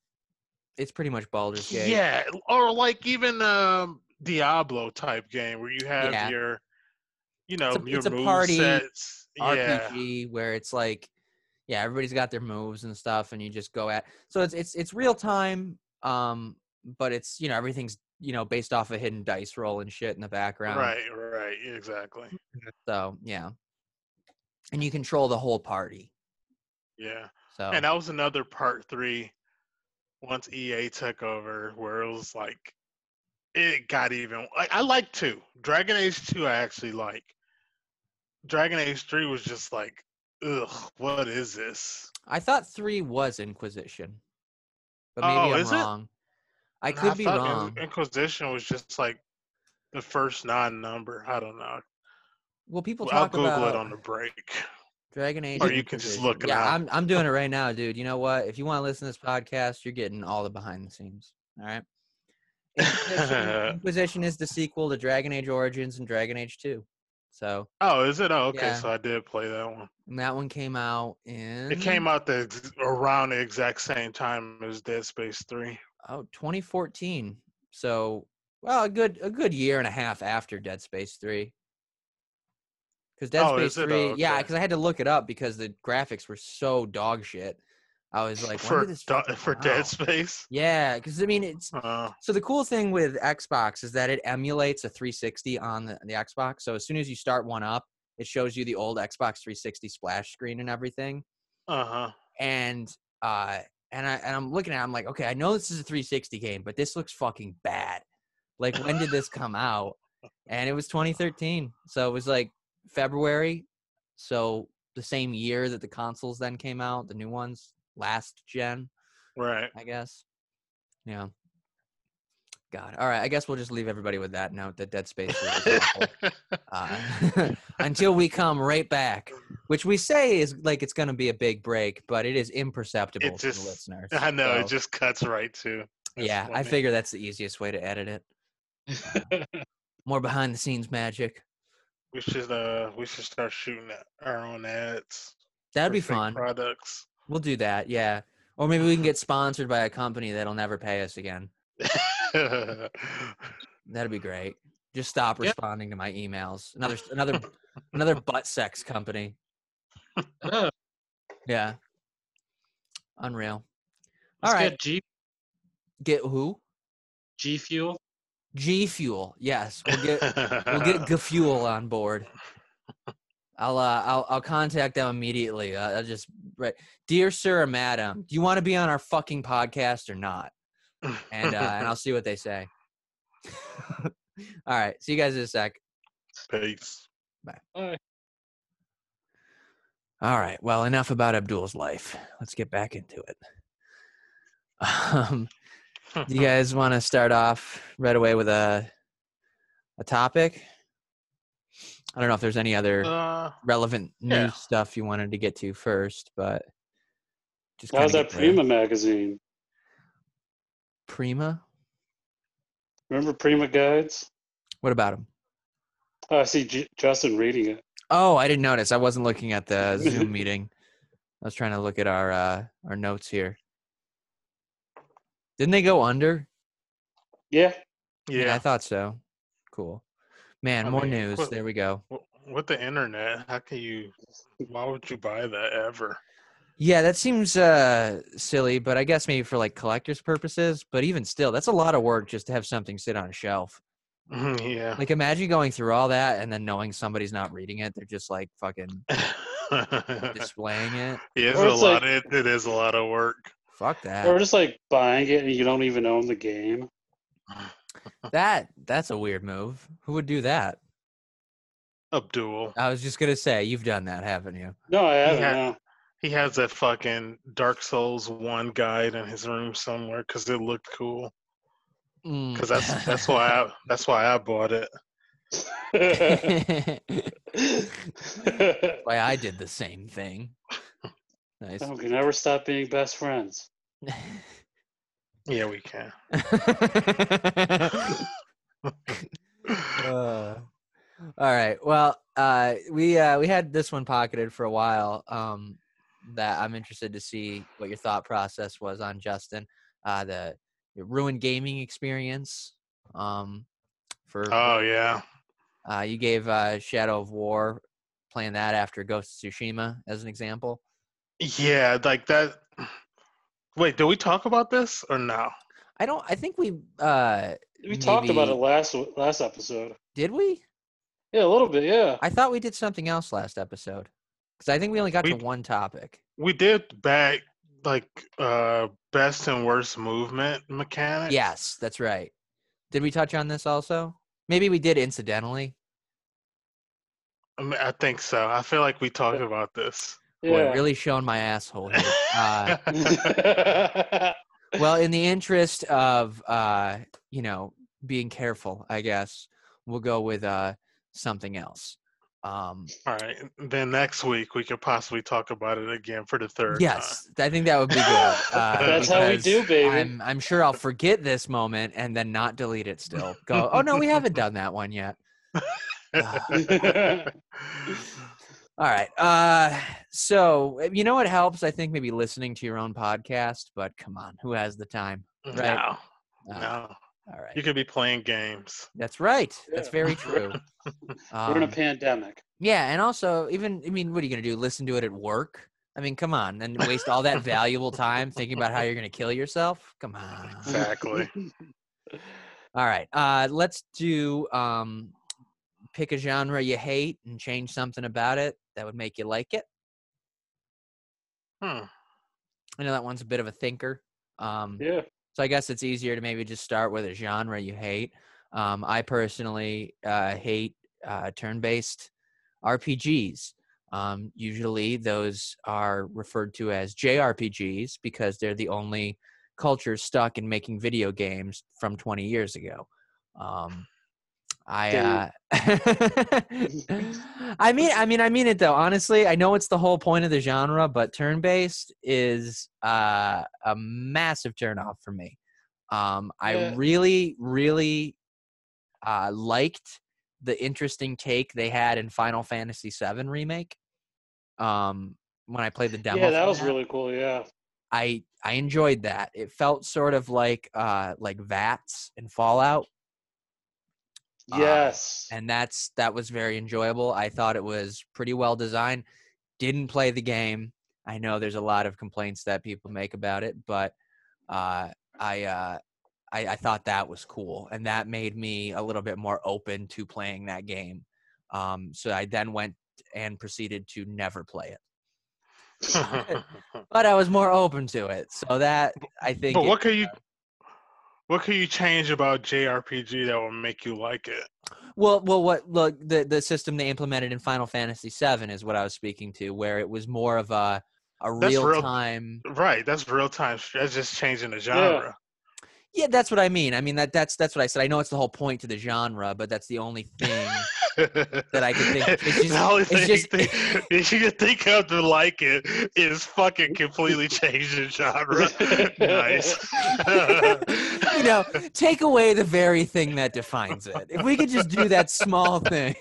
It's pretty much Baldur's Gate. Yeah, or like even um, Diablo type game where you have yeah. your, you know, it's a, your it's a move party sets. R P G yeah. where it's like, yeah, everybody's got their moves and stuff, and you just go at. So it's it's it's real time, um, but it's you know everything's you know based off a hidden dice roll and shit in the background. Right, right, exactly. So yeah, and you control the whole party. Yeah, so. And that was another part three once E A took over where it was like, it got even... I, I like two. Dragon Age two I actually like. Dragon Age three was just like, ugh, what is this? I thought three was Inquisition. But maybe oh, I'm wrong. It? I could I be wrong. Inquisition was just like the first non-number. I don't know. Well, people well, talk I'll Google about... it on the break. Dragon Age. Or you can just look it yeah, up. Yeah, I'm, I'm doing it right now, dude. You know what? If you want to listen to this podcast, you're getting all the behind the scenes. All right? Inquisition, Inquisition is the sequel to Dragon Age Origins and Dragon Age two. So. Oh, is it? Oh, okay. Yeah. So I did play that one. And that one came out in... It came out the around the exact same time as Dead Space three. Oh, twenty fourteen. So, well, a good a good year and a half after Dead Space three. Because Dead oh, Space three, oh, okay. yeah, because I had to look it up because the graphics were so dog shit. I was like, for, this do, for Dead Space? Yeah, because, I mean, it's... Uh, so the cool thing with Xbox is that it emulates a three sixty on the, the Xbox. So as soon as you start one up, it shows you the old Xbox three sixty splash screen and everything. Uh-huh. And, uh, and, I, and I'm looking at it, I'm like, okay, I know this is a three sixty game, but this looks fucking bad. Like, when did this come out? And it was twenty thirteen. So it was like... February, so the same year that the consoles then came out, the new ones, last gen. Right. I guess. Yeah. God. All right. I guess we'll just leave everybody with that note that Dead Space is awful. Uh, until we come right back, which we say is like it's going to be a big break, but it is imperceptible it just, to the listeners. I know. So, it just cuts right to. Yeah. Funny. I figure that's the easiest way to edit it. Uh, more behind the scenes magic. We should uh we should start shooting our own ads. That'd be fun. Products. We'll do that. Yeah. Or maybe we can get sponsored by a company that'll never pay us again. That'd be great. Just stop responding yep. to my emails. Another another another butt sex company. Yeah. Unreal. All Let's right. Get, G- get who? G Fuel. G Fuel, yes, we'll get we'll get G Fuel on board. I'll uh, I'll I'll contact them immediately. Uh, I'll just right, dear sir or madam, do you want to be on our fucking podcast or not? And uh, and I'll see what they say. All right, see you guys in a sec. Peace. Bye. Bye. All right. Well, enough about Abdul's life. Let's get back into it. Um. Do you guys want to start off right away with a a topic? I don't know if there's any other uh, relevant news yeah. stuff you wanted to get to first, but just how's that Prima ready. magazine? Prima? Remember Prima Guides? What about them? Oh, I see G- Justin reading it. Oh, I didn't notice. I wasn't looking at the Zoom meeting. I was trying to look at our uh, our notes here. Didn't they go under? Yeah. Yeah. yeah I thought so. Cool. Man, I more mean, news. What, there we go. With the internet, how can you – why would you buy that ever? Yeah, that seems uh, silly, but I guess maybe for, like, collector's purposes. But even still, that's a lot of work just to have something sit on a shelf. Mm-hmm, yeah. Like, imagine going through all that and then knowing somebody's not reading it. They're just, like, fucking displaying it. Yeah, it's, it's a lot, like, it, it is a lot of work. Fuck that. Or just like buying it and you don't even own the game. That that's a weird move. Who would do that? Abdul. I was just gonna say you've done that, haven't you? No, I haven't. He, had, no. he has that fucking Dark Souls one guide in his room somewhere because it looked cool. Because mm. that's that's why I, that's why I bought it. Why I did the same thing. Nice. No, we can never stop being best friends. Yeah, we can. uh, all right. Well, uh, we uh, we had this one pocketed for a while. Um, that I'm interested to see what your thought process was on, Justin. Uh, the, the ruined gaming experience. Um, for oh yeah. Uh, you gave uh, Shadow of War, playing that after Ghost of Tsushima as an example. Yeah, like that. Wait, did we talk about this or no? I don't. I think we. uh We maybe... talked about it last last episode. Did we? Yeah, a little bit. Yeah. I thought we did something else last episode because I think we only got we, to one topic. We did back like uh best and worst movement mechanics. Yes, that's right. Did we touch on this also? Maybe we did incidentally. I, mean, I think so. I feel like we talked yeah. about this. Boy, yeah. really showing my asshole here. Uh, well, in the interest of, uh, you know, being careful, I guess, we'll go with uh, something else. Um, All right. Then next week we could possibly talk about it again for the third Yes. Time. I think that would be good. Uh, That's how we do, baby. I'm, I'm sure I'll forget this moment and then not delete it still. Go, oh, no, we haven't done that one yet. Uh, All right. Uh, so, you know what helps? I think maybe listening to your own podcast, but come on, who has the time? Right? No. Uh, no. All right. You could be playing games. That's right. Yeah. That's very true. Um, We're in a pandemic. Yeah. And also, even, I mean, what are you going to do? Listen to it at work? I mean, come on. And waste all that valuable time thinking about how you're going to kill yourself? Come on. Exactly. All right. Uh, let's do. Um, pick a genre you hate and change something about it that would make you like it. Hmm. I know that one's a bit of a thinker. Um, yeah. So I guess it's easier to maybe just start with a genre you hate. Um, I personally uh, hate uh, turn-based R P Gs. Um, usually those are referred to as J R P Gs because they're the only culture stuck in making video games from twenty years ago. Um, I, uh, I mean, I mean, I mean it though. Honestly, I know it's the whole point of the genre, but turn-based is uh, a massive turnoff for me. Um, I yeah. really, really uh, liked the interesting take they had in Final Fantasy seven remake. Um, when I played the demo, yeah, that was that, really cool. Yeah, I I enjoyed that. It felt sort of like uh, like V A T S and Fallout. Yes, uh, and that's that was very enjoyable. I thought it was pretty well designed. Didn't play the game. I know there's a lot of complaints that people make about it, but uh, I, uh, I I thought that was cool, and that made me a little bit more open to playing that game. Um, so I then went and proceeded to never play it, but I was more open to it. So that I think. But what it, can you? Uh, What could you change about J R P G that would make you like it? Well, well, what look the the system they implemented in Final Fantasy seven is what I was speaking to, where it was more of a a real time. Right, that's real time. That's just changing the genre. Yeah. yeah, that's what I mean. I mean that that's that's what I said. I know it's the whole point to the genre, but that's the only thing that I could think of. It's just, the only thing it's just, you, think, it, you can think of to like it is fucking completely changing genre. Nice. You know, take away the very thing that defines it. If we could just do that small thing.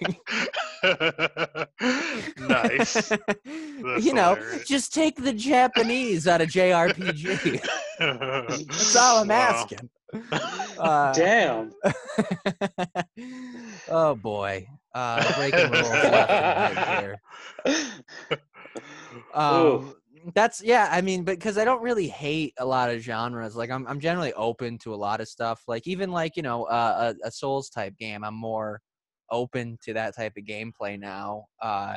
Nice. That's you know, hilarious. Just take the Japanese out of J R P G. That's all I'm wow. asking. Uh, Damn. Oh boy. Uh, breaking rules left and right here. Um, that's yeah. I mean, because I don't really hate a lot of genres. Like I'm, I'm generally open to a lot of stuff. Like even like you know, uh, a, a Souls type game. I'm more open to that type of gameplay now uh,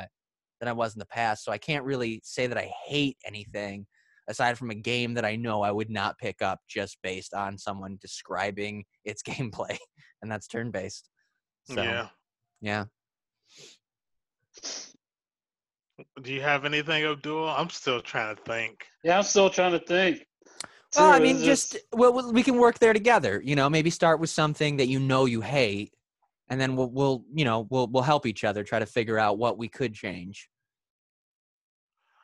than I was in the past. So I can't really say that I hate anything aside from a game that I know I would not pick up just based on someone describing its gameplay, and that's turn-based. So, yeah. Yeah. Do you have anything, Abdul? I'm still trying to think. Yeah, I'm still trying to think. Well, Dude, I mean, just this... well, we can work there together. You know, maybe start with something that you know you hate, and then we'll, we'll you know, we'll we'll help each other try to figure out what we could change.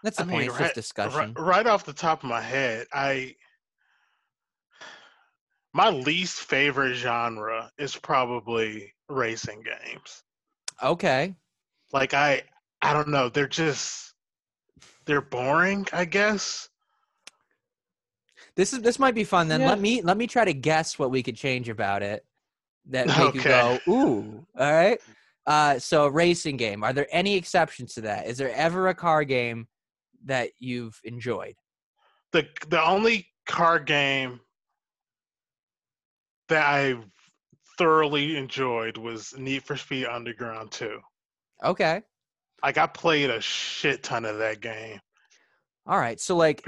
That's the I point. Mean, it's right, just discussion. Right, right off the top of my head, I my least favorite genre is probably racing games. Okay. Like I, I don't know. They're just they're boring, I guess. This is this might be fun. Then yeah. let me let me try to guess what we could change about it that make okay. you go ooh. All right. Uh, so racing game. Are there any exceptions to that? Is there ever a car game that you've enjoyed? The the only car game that I thoroughly enjoyed was Need for Speed Underground two. Okay. Like I played a shit ton of that game. All right. So like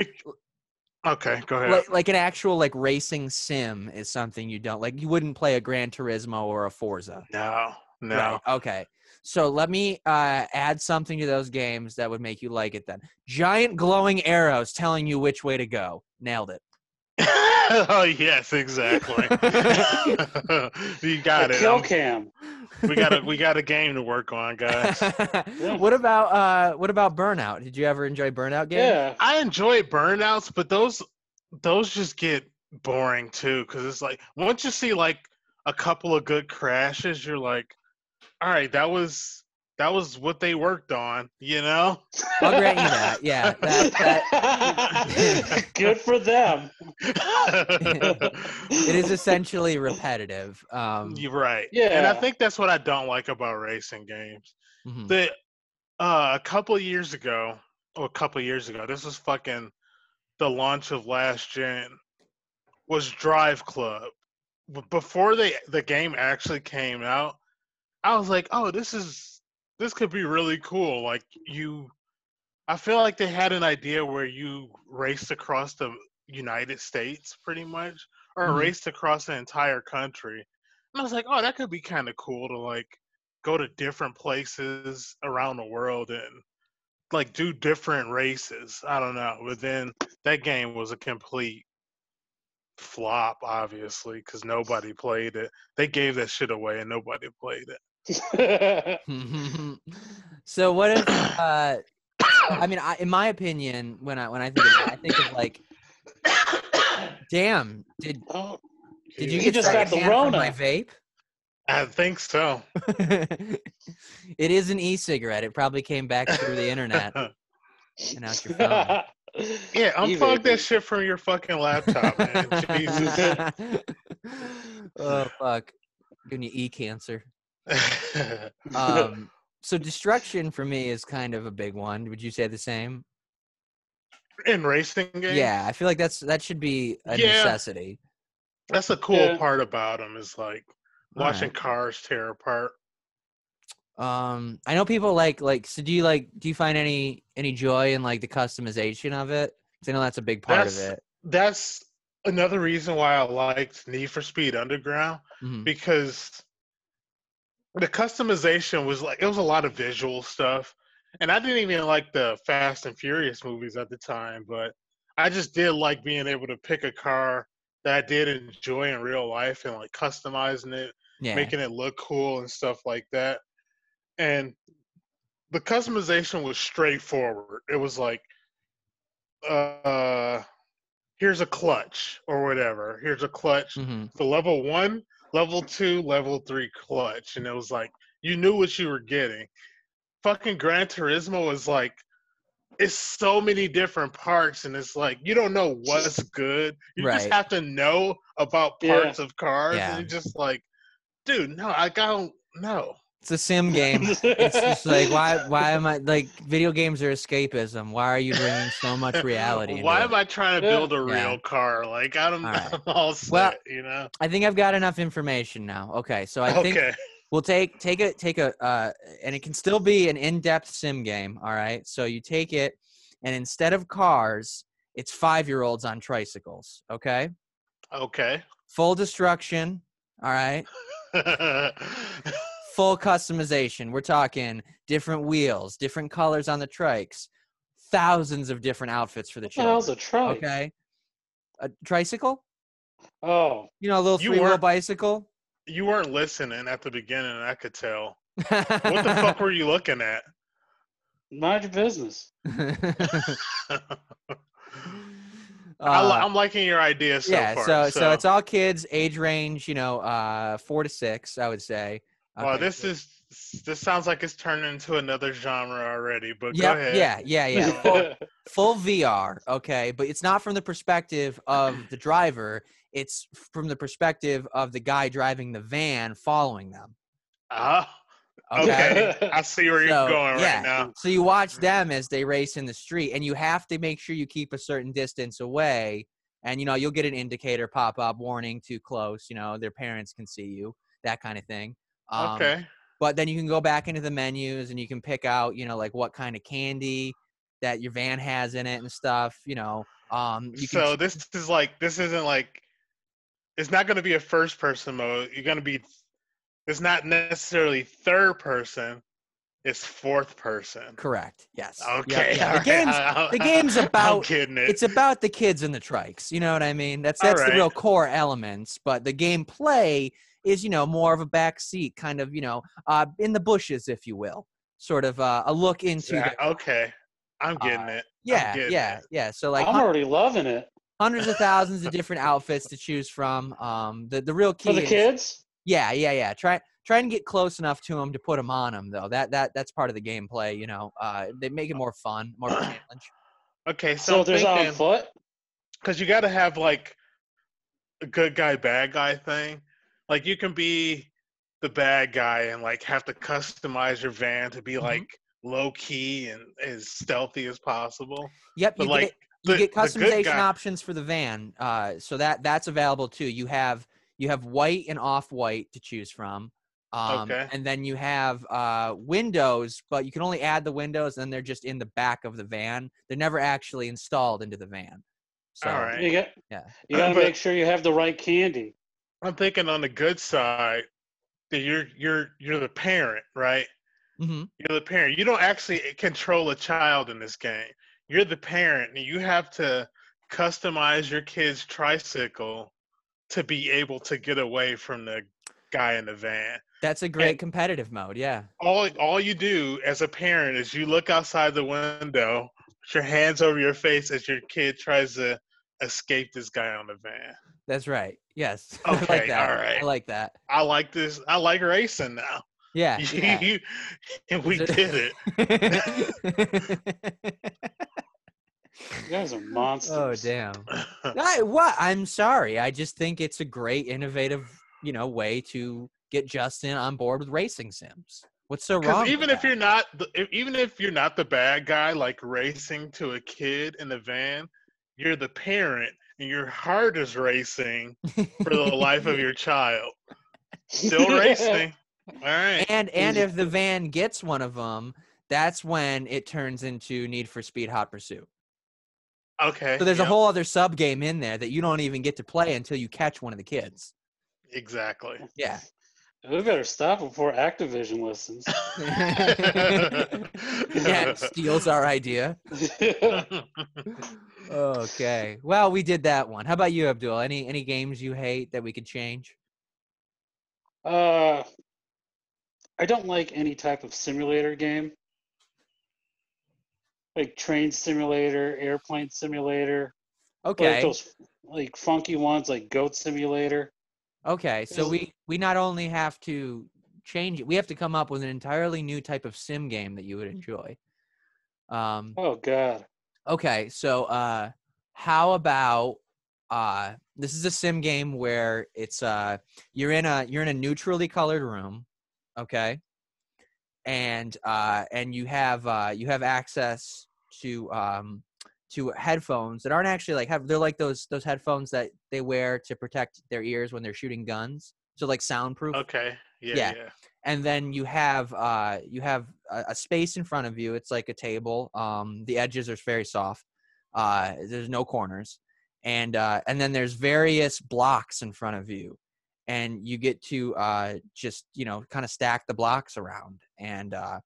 okay, go ahead. Like, like an actual like racing sim is something you don't like. You wouldn't play a Gran Turismo or a Forza. No. No. Right. Okay. So let me uh, add something to those games that would make you like it then. Giant glowing arrows telling you which way to go. Nailed it. Oh, yes, exactly. You got the it. Kill I'm, cam. We got, a, we got a game to work on, guys. What about uh, what about Burnout? Did you ever enjoy Burnout games? Yeah. I enjoy Burnouts, but those those just get boring, too, because it's like once you see, like, a couple of good crashes, you're like, all right, that was that was what they worked on, you know? I'll grant you that, yeah. That, that. Good for them. It is essentially repetitive. Um, you're right. Yeah. And I think that's what I don't like about racing games. Mm-hmm. That uh, a couple of years ago, or a couple of years ago, this was fucking the launch of last gen, was Drive Club. Before they the game actually came out, I was like, oh, this is this could be really cool. Like you I feel like they had an idea where you raced across the United States pretty much, or mm-hmm. raced across the entire country. And I was like, oh, that could be kind of cool to like go to different places around the world and like two different races. I don't know. But then that game was a complete flop, obviously, because nobody played it. They gave that shit away and nobody played it. So what if uh I mean I, in my opinion, when I when I think of it, I think of like damn, did oh, did you get just got the Rona from my vape? I think so. It is an e-cigarette. It probably came back through the internet and out your phone. Yeah, unplug that shit from your fucking laptop, man. Jesus. Oh fuck, giving you e-cancer. Um, so destruction for me is kind of a big one. Would you say the same? In racing games? Yeah, I feel like that's that should be a yeah. necessity. That's the cool yeah. part about them is like watching right. cars tear apart. Um, I know people like like. So do you like? Do you find any any joy in like the customization of it? Because I know that's a big part that's, of it. That's another reason why I liked Need for Speed Underground mm-hmm. because the customization was like it was a lot of visual stuff, and I didn't even like the Fast and Furious movies at the time, but I just did like being able to pick a car that I did enjoy in real life and like customizing it, yeah. making it look cool and stuff like that. And the customization was straightforward. It was like, uh, here's a clutch or whatever. Here's a clutch. Mm-hmm. The level one, level two, level three clutch. And it was like, you knew what you were getting. Fucking Gran Turismo is like, it's so many different parts. And it's like, you don't know what's good. You right. just have to know about parts yeah. of cars. Yeah. And you're just like, dude, no, I don't know. It's a sim game. It's just like, why why am I, like, video games are escapism. Why are you bringing so much reality? Why am it? I trying to build a real yeah. car? Like, I don't, all right. I'm all set, well, you know? I think I've got enough information now. Okay, so I okay. think we'll take, take a, take a uh, and it can still be an in-depth sim game, all right? So you take it, and instead of cars, it's five-year-olds on tricycles, okay? Okay. Full destruction, all right? Full customization. We're talking different wheels, different colors on the trikes, thousands of different outfits for the children. What the hell's a trike? Okay. A tricycle? Oh. You know, a little three-wheel bicycle? You weren't listening at the beginning, I could tell. What the fuck were you looking at? Mind your business. Uh, I'm liking your idea so yeah, far. Yeah, so, so. so it's all kids, age range, you know, uh, four to six, I would say. Okay. Well, this is this sounds like it's turned into another genre already, but yep, go ahead. Yeah, yeah, yeah. Full, full V R, okay, but it's not from the perspective of the driver. It's from the perspective of the guy driving the van following them. Ah, uh, okay. okay. I see where so, you're going yeah. right now. So you watch them as they race in the street, and you have to make sure you keep a certain distance away, and, you know, you'll get an indicator pop-up warning too close. You know, their parents can see you, that kind of thing. Um, okay. But then you can go back into the menus and you can pick out, you know, like what kind of candy that your van has in it and stuff, you know. Um, you so can... this is like, this isn't like, it's not going to be a first person mode. You're going to be, it's not necessarily third person. It's fourth person. Correct. Yes. Okay. Yep, yeah. The game's, right. the game's about, I'm kidding it. It's about the kids and the trikes. You know what I mean? That's, that's right. the real core elements, but the gameplay is, you know, more of a backseat kind of, you know, uh, in the bushes, if you will, sort of uh, a look into. Yeah, the, okay. I'm getting uh, it. Yeah. Getting yeah. It. Yeah. So like, I'm already loving it. Hundreds of thousands of different outfits to choose from. Um, the, the real key. For the is, kids? Yeah. Yeah. Yeah. Try, try and get close enough to them to put them on them though. That, that, that's part of the gameplay, you know, uh, they make it more fun, more challenge. Okay. So, so there's on foot. Cause you got to have like a good guy, bad guy thing. Like, you can be the bad guy and, like, have to customize your van to be, like, mm-hmm. low-key and as stealthy as possible. Yep, but you, like, get, you the, get customization options for the van. Uh, so that that's available, too. You have you have white and off-white to choose from. Um, okay. And then you have uh, windows, but you can only add the windows, and they're just in the back of the van. They're never actually installed into the van. So, all right. You got yeah. you got to make sure you have the right candy. I'm thinking on the good side that you're you're you're the parent, right? Mm-hmm. You're the parent. You don't actually control a child in this game. You're the parent, and you have to customize your kid's tricycle to be able to get away from the guy in the van. That's a great and competitive mode, yeah. All all you do as a parent is you look outside the window, put your hands over your face as your kid tries to escape this guy on the van. That's right. Yes. Okay. I like that. All right. I like that. I like this. I like racing now. Yeah. yeah. you, and we did it. You guys are monsters. Oh, damn. I, what? I'm sorry. I just think it's a great, innovative, you know, way to get Justin on board with racing sims. What's so wrong? Even if that? you're not, even if you're not the bad guy, like racing to a kid in the van, you're the parent, and your heart is racing for the life of your child. Still racing. All right. And and if the van gets one of them, that's when it turns into Need for Speed Hot Pursuit. Okay. So there's yep. a whole other sub game in there that you don't even get to play until you catch one of the kids. Exactly. Yeah. We better stop before Activision listens. Yeah, it steals our idea. Okay. Well, we did that one. How about you, Abdul? Any any games you hate that we could change? Uh, I don't like any type of simulator game. Like train simulator, airplane simulator. Okay. Like those like funky ones like Goat Simulator. Okay, so we, we not only have to change it, we have to come up with an entirely new type of sim game that you would enjoy. Um, oh, God. Okay, so uh, how about uh, this is a sim game where it's uh, you're in a you're in a neutrally colored room, okay, and uh, and you have uh, you have access to um, to headphones that aren't actually like have they're like those those headphones that they wear to protect their ears when they're shooting guns, so like soundproof. Okay. Yeah. Yeah. yeah. And then you have uh you have a, a space in front of you. It's like a table. Um, the edges are very soft. Uh, there's no corners, and uh, and then there's various blocks in front of you, and you get to uh just you know kind of stack the blocks around and. Uh,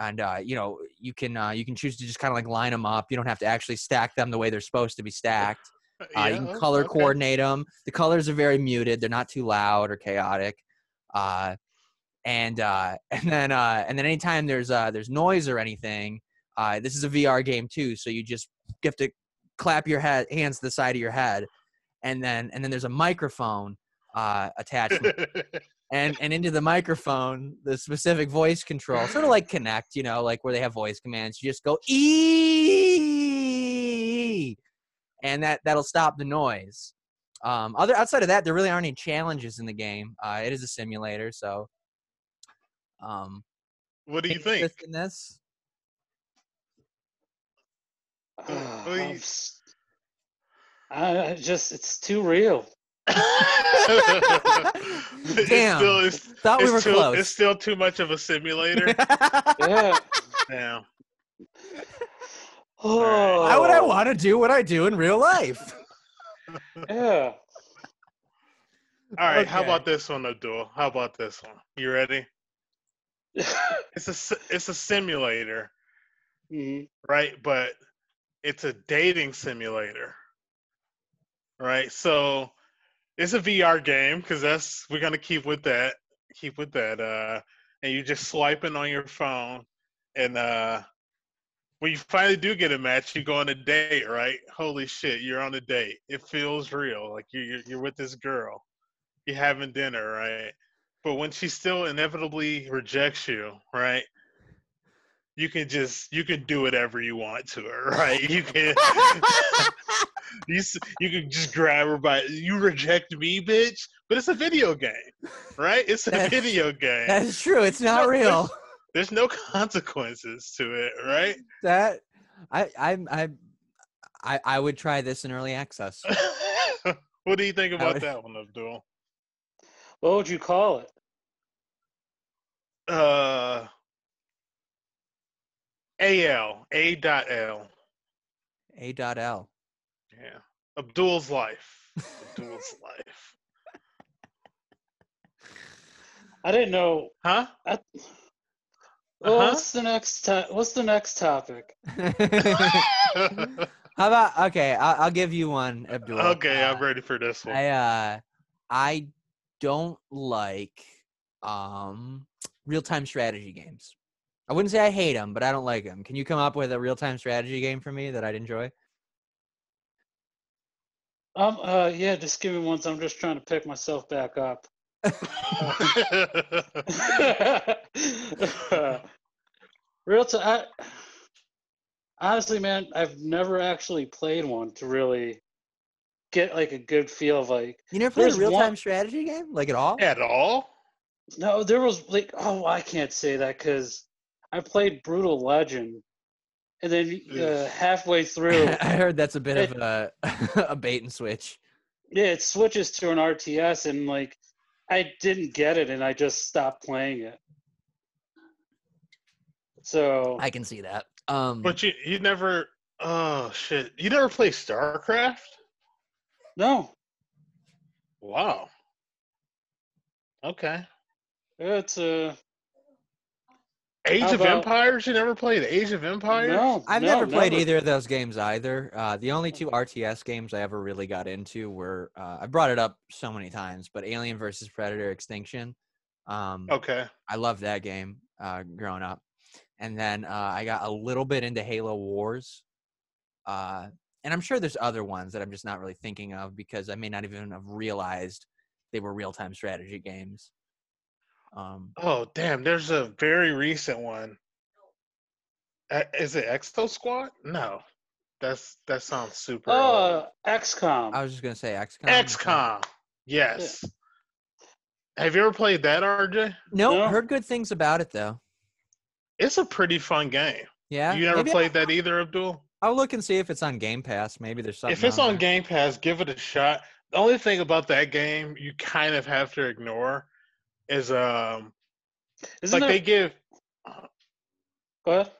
And, uh, you know, you can uh, you can choose to just kind of like line them up. You don't have to actually stack them the way they're supposed to be stacked. Uh, yeah, you can color okay. coordinate them. The colors are very muted. They're not too loud or chaotic. Uh, and uh, and then uh, and then anytime there's uh, there's noise or anything, uh, this is a V R game too. So you just have to clap your head, hands to the side of your head, and then and then there's a microphone uh, attachment. And and into the microphone, the specific voice control, sort of like Kinect, you know, like where they have voice commands. You just go ee, and that that'll stop the noise. Um, other outside of that, there really aren't any challenges in the game. Uh, it is a simulator, so. Um, what do you think? In this? Uh, I just it's too real. Damn! Still, it's, Thought we it's were too, close. It's still too much of a simulator. Yeah. Damn. Oh. Right. Why would I want to do what I do in real life? Yeah. All right. Okay. How about this one, Abdul? How about this one? You ready? it's a it's a simulator, mm-hmm. right? But it's a dating simulator, right? So. It's a V R game because that's we're gonna keep with that, keep with that. Uh, and you just swiping on your phone, and uh, when you finally do get a match, you go on a date, right? Holy shit, you're on a date. It feels real, like you're you're, you're with this girl, you're having dinner, right? But when she still inevitably rejects you, right? You can just you can do whatever you want to her, right? You can. You you can just grab her by you reject me, bitch. But it's a video game, right? It's a that's, video game. That's true. It's not no, real. There's, there's no consequences to it, right? That I I I I would try this in early access. What do you think about would, that one, Abdul? What would you call it? Uh, A L A dot L A dot L Yeah. Abdul's life. Abdul's life. I didn't know. Huh? I, Well, uh-huh. What's the next? To- what's the next topic? How about? Okay, I'll, I'll give you one, Abdul. Okay, uh, I'm ready for this one. I uh, I don't like um real-time strategy games. I wouldn't say I hate them, but I don't like them. Can you come up with a real-time strategy game for me that I'd enjoy? Um. Uh. Yeah. Just give me one. I'm just trying to pick myself back up. uh, real time. Honestly, man, I've never actually played one to really get like a good feel of like. You never played a real time strategy game, like at all? At all? No, there was like, oh, I can't say that because I played Brutal Legend, and then uh, halfway through, I heard that's a bit it, of a a bait and switch. Yeah, it switches to an R T S, and like. I didn't get it, and I just stopped playing it. So I can see that. Um, but you, you never, oh shit, you never play StarCraft? No. Wow. Okay. It's a. Uh, Age of about, Empires? You never played Age of Empires? No, I've no, never played never. either of those games either. Uh, the only two R T S games I ever really got into were, uh, I brought it up so many times, but Alien versus Predator Extinction. Um, okay. I loved that game uh, growing up. And then uh, I got a little bit into Halo Wars. Uh, and I'm sure there's other ones that I'm just not really thinking of because I may not even have realized they were real-time strategy games. Um, oh damn! There's a very recent one. Uh, is it Exo Squad? No, that's that sounds super. Oh, uh, X COM. I was just gonna say X COM. X COM. Yes. Yeah. Have you ever played that, R J? No, no, heard good things about it though. It's a pretty fun game. Yeah. You never Maybe played that either, Abdul? I'll look and see if it's on Game Pass. Maybe there's something. If it's on, on Game Pass, give it a shot. The only thing about that game you kind of have to ignore. Is um, Isn't like there... they give, what?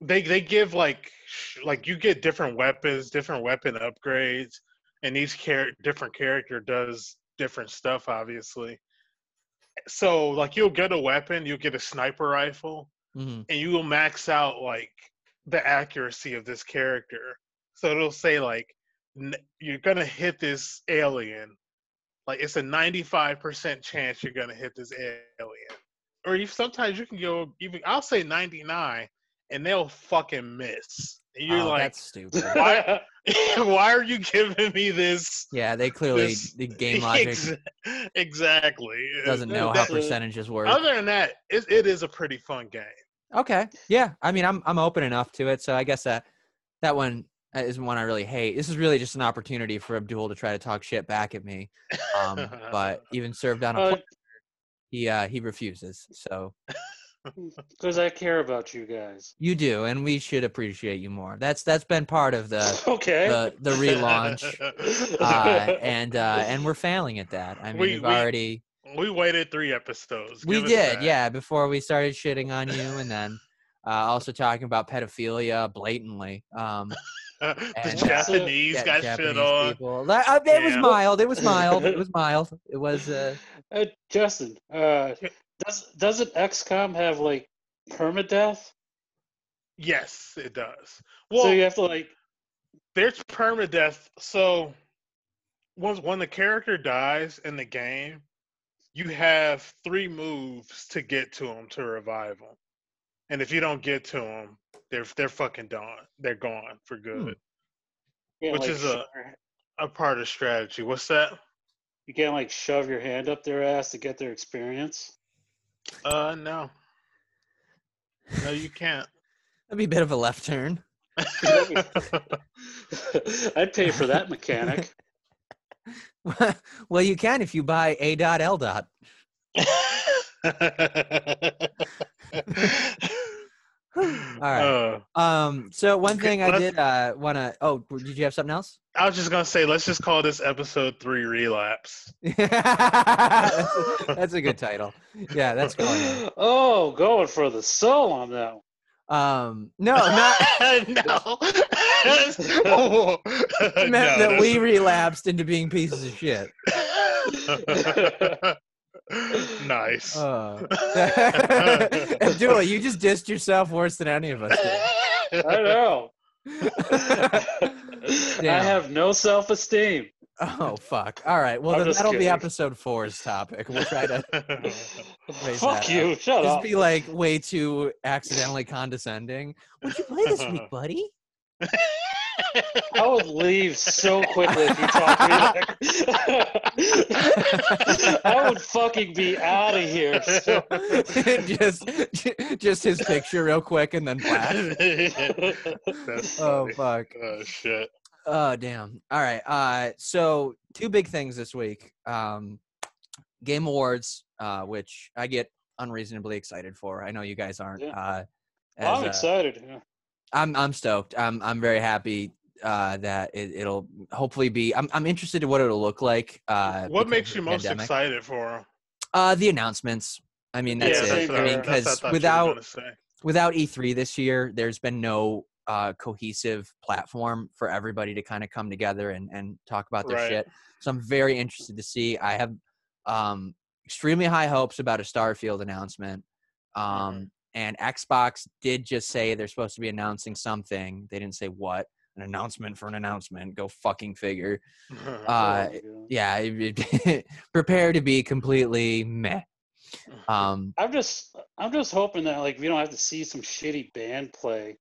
They they give like sh- like you get different weapons, different weapon upgrades, and each char- different character does different stuff, obviously. So like you'll get a weapon, you'll get a sniper rifle, mm-hmm. and you will max out like the accuracy of this character. So it'll say like n- you're gonna hit this alien. Like, it's a ninety-five percent chance you're going to hit this alien. Or you, sometimes you can go, even I'll say ninety-nine, and they'll fucking miss. And you're oh, like, that's stupid. Why, why are you giving me this? Yeah, they clearly, this, the game logic. Ex- exactly. Doesn't know that, how percentages work. Other than that, it, it is a pretty fun game. Okay. Yeah. I mean, I'm I'm open enough to it, so I guess that, that one... isn't one I really hate. This is really just an opportunity for Abdul to try to talk shit back at me. Um, but even served on a uh, plate, he uh, he refuses. So because I care about you guys. You do, and we should appreciate you more. That's that's been part of the okay the, the relaunch, uh, and uh, and we're failing at that. I mean, we, we've we, already we waited three episodes. We Give did, yeah, before we started shitting on you, and then uh, also talking about pedophilia blatantly. Um, the and, Japanese uh, got Japanese shit on. People. It yeah. was mild. It was mild. It was mild. It was. Uh... Uh, Justin, uh, does doesn't X COM have like permadeath? Yes, it does. Well, so you have to like. There's permadeath. So, once when the character dies in the game, you have three moves to get to them to revive them, and if you don't get to them. They're they're fucking gone. They're gone for good. Which like is a a part of strategy. What's that? You can't like shove your hand up their ass to get their experience. Uh no. No, you can't. That'd be a bit of a left turn. I'd pay for that mechanic. Well, you can if you buy A dot L dot. All right. Uh, um. So one thing I did uh, want to. Oh, did you have something else? I was just gonna say, let's just call this episode three relapse. that's, that's a good title. Yeah, that's going. Oh, going for the soul on that one. Um. No, not no. oh, it meant no, that we relapsed into being pieces of shit. Nice. Uh. Duel, you just dissed yourself worse than any of us did. I know. I have no self-esteem. Oh, fuck. All right. Well, then that'll kidding. be episode four's topic. We'll try to uh, Fuck you. Up. Shut just up. Just be like way too accidentally condescending. Would you play this week, buddy? I would leave so quickly if you talked to me like I would fucking be out of here. So. just, just his picture real quick and then black. Oh, fuck. Oh, shit. Oh, damn. All right. Uh, so two big things this week. Um, Game Awards, uh, which I get unreasonably excited for. I know you guys aren't. Yeah. Uh, as, I'm excited. Uh, yeah. I'm I'm stoked. I'm I'm very happy uh, that it, it'll hopefully be. I'm I'm interested in what it'll look like. Uh, what makes you most pandemic. excited for? Uh, the announcements. I mean, that's yeah, it. I mean, because without without E three this year, there's been no uh, cohesive platform for everybody to kind of come together and, and talk about their right. shit. So I'm very interested to see. I have um, extremely high hopes about a Starfield announcement. Um, mm-hmm. And Xbox did just say they're supposed to be announcing something. They didn't say what. An announcement for an announcement. Go fucking figure. Uh, yeah, prepare to be completely meh. Um, I'm just, I'm just hoping that like we don't have to see some shitty band play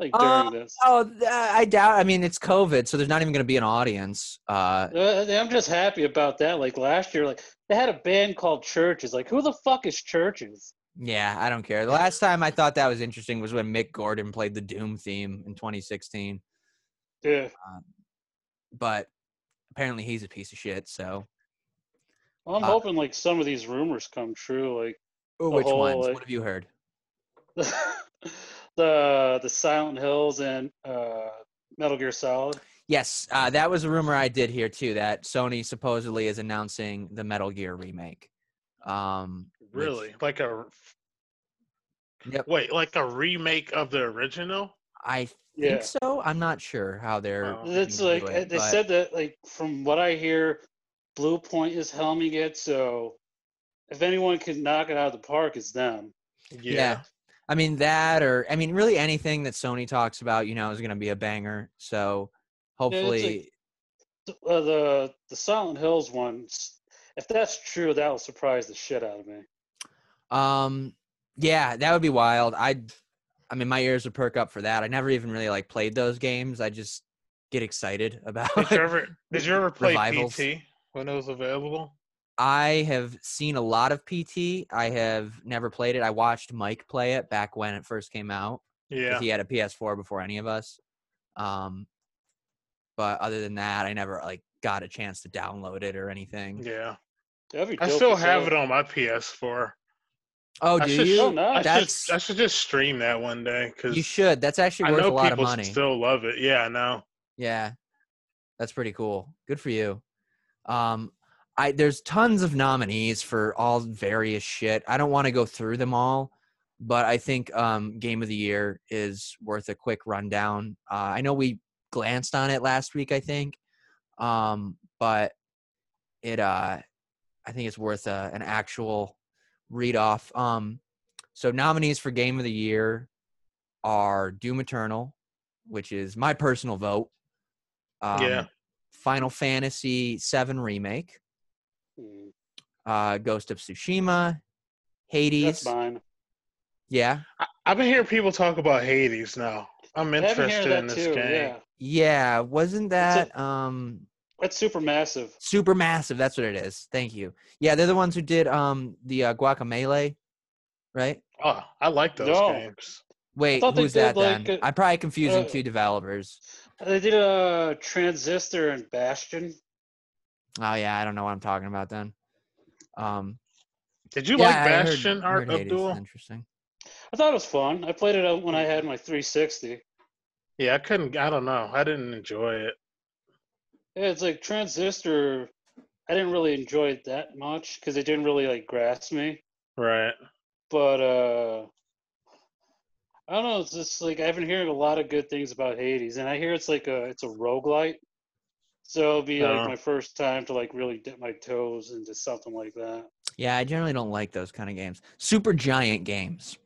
like during uh, this. Oh, I doubt. I mean, it's COVID, so there's not even going to be an audience. Uh, I'm just happy about that. Like last year, like they had a band called Churches. Like, who the fuck is Churches? Yeah, I don't care. The last time I thought that was interesting was when Mick Gordon played the Doom theme in twenty sixteen. Yeah. Um, but apparently he's a piece of shit, so. Well, I'm uh, hoping, like, some of these rumors come true. Like, ooh, which whole, ones? Like, what have you heard? the the Silent Hills and uh, Metal Gear Solid. Yes, uh, that was a rumor I did hear, too, that Sony supposedly is announcing the Metal Gear remake. Um, really? Which, like a yep. wait, like a remake of the original? I think yeah. so. I'm not sure how they're. Oh. It's like it, they but... said that. Like from what I hear, Blue Point is helming it. So if anyone could knock it out of the park, it's them. Yeah. yeah. I mean that, or I mean, really anything that Sony talks about, you know, is going to be a banger. So hopefully, yeah, like, uh, the the Silent Hills one. If that's true, that will surprise the shit out of me. Um, yeah, that would be wild. I, I mean, my ears would perk up for that. I never even really like played those games. I just get excited about. Did you ever? Did you ever play revivals. P T when it was available? I have seen a lot of P T. I have never played it. I watched Mike play it back when it first came out. Yeah, he had a P S four before any of us. Um, but other than that, I never like got a chance to download it or anything. Yeah. I still have it on my P S four. Oh, do you? Oh, nice. I should, I should just stream that one day. Cause you should. That's actually worth a lot of money. I know people still love it. Yeah, I know. Yeah. That's pretty cool. Good for you. Um, I there's tons of nominees for all various shit. I don't want to go through them all, but I think um, Game of the Year is worth a quick rundown. Uh, I know we glanced on it last week, I think, um, but it uh. I think it's worth a, an actual read off. Um, so nominees for Game of the Year are Doom Eternal, which is my personal vote. Um, yeah. Final Fantasy seven remake. Uh, Ghost of Tsushima. Hades. That's mine. Yeah. I, I've been hearing people talk about Hades now. I'm interested in this too, game. Yeah. yeah. Wasn't that... A- um, That's Supermassive. Supermassive, that's what it is. Thank you. Yeah, they're the ones who did um the uh, Guacamelee, right? Oh, I like those no. games. Wait, who's that like then? A, I'm probably confusing uh, two developers. They did a Transistor and Bastion. Oh yeah, I don't know what I'm talking about then. Um, did you yeah, like Bastion, Art Abdul? Interesting. I thought it was fun. I played it when I had my three sixty. Yeah, I couldn't. I don't know. I didn't enjoy it. Yeah, it's like Transistor, I didn't really enjoy it that much because it didn't really, like, grasp me. Right. But, uh, I don't know, it's just, like, I've been hearing a lot of good things about Hades, and I hear it's, like, a it's a roguelite, so it'll be, uh-huh. like, my first time to, like, really dip my toes into something like that. Yeah, I generally don't like those kind of games. Super giant games.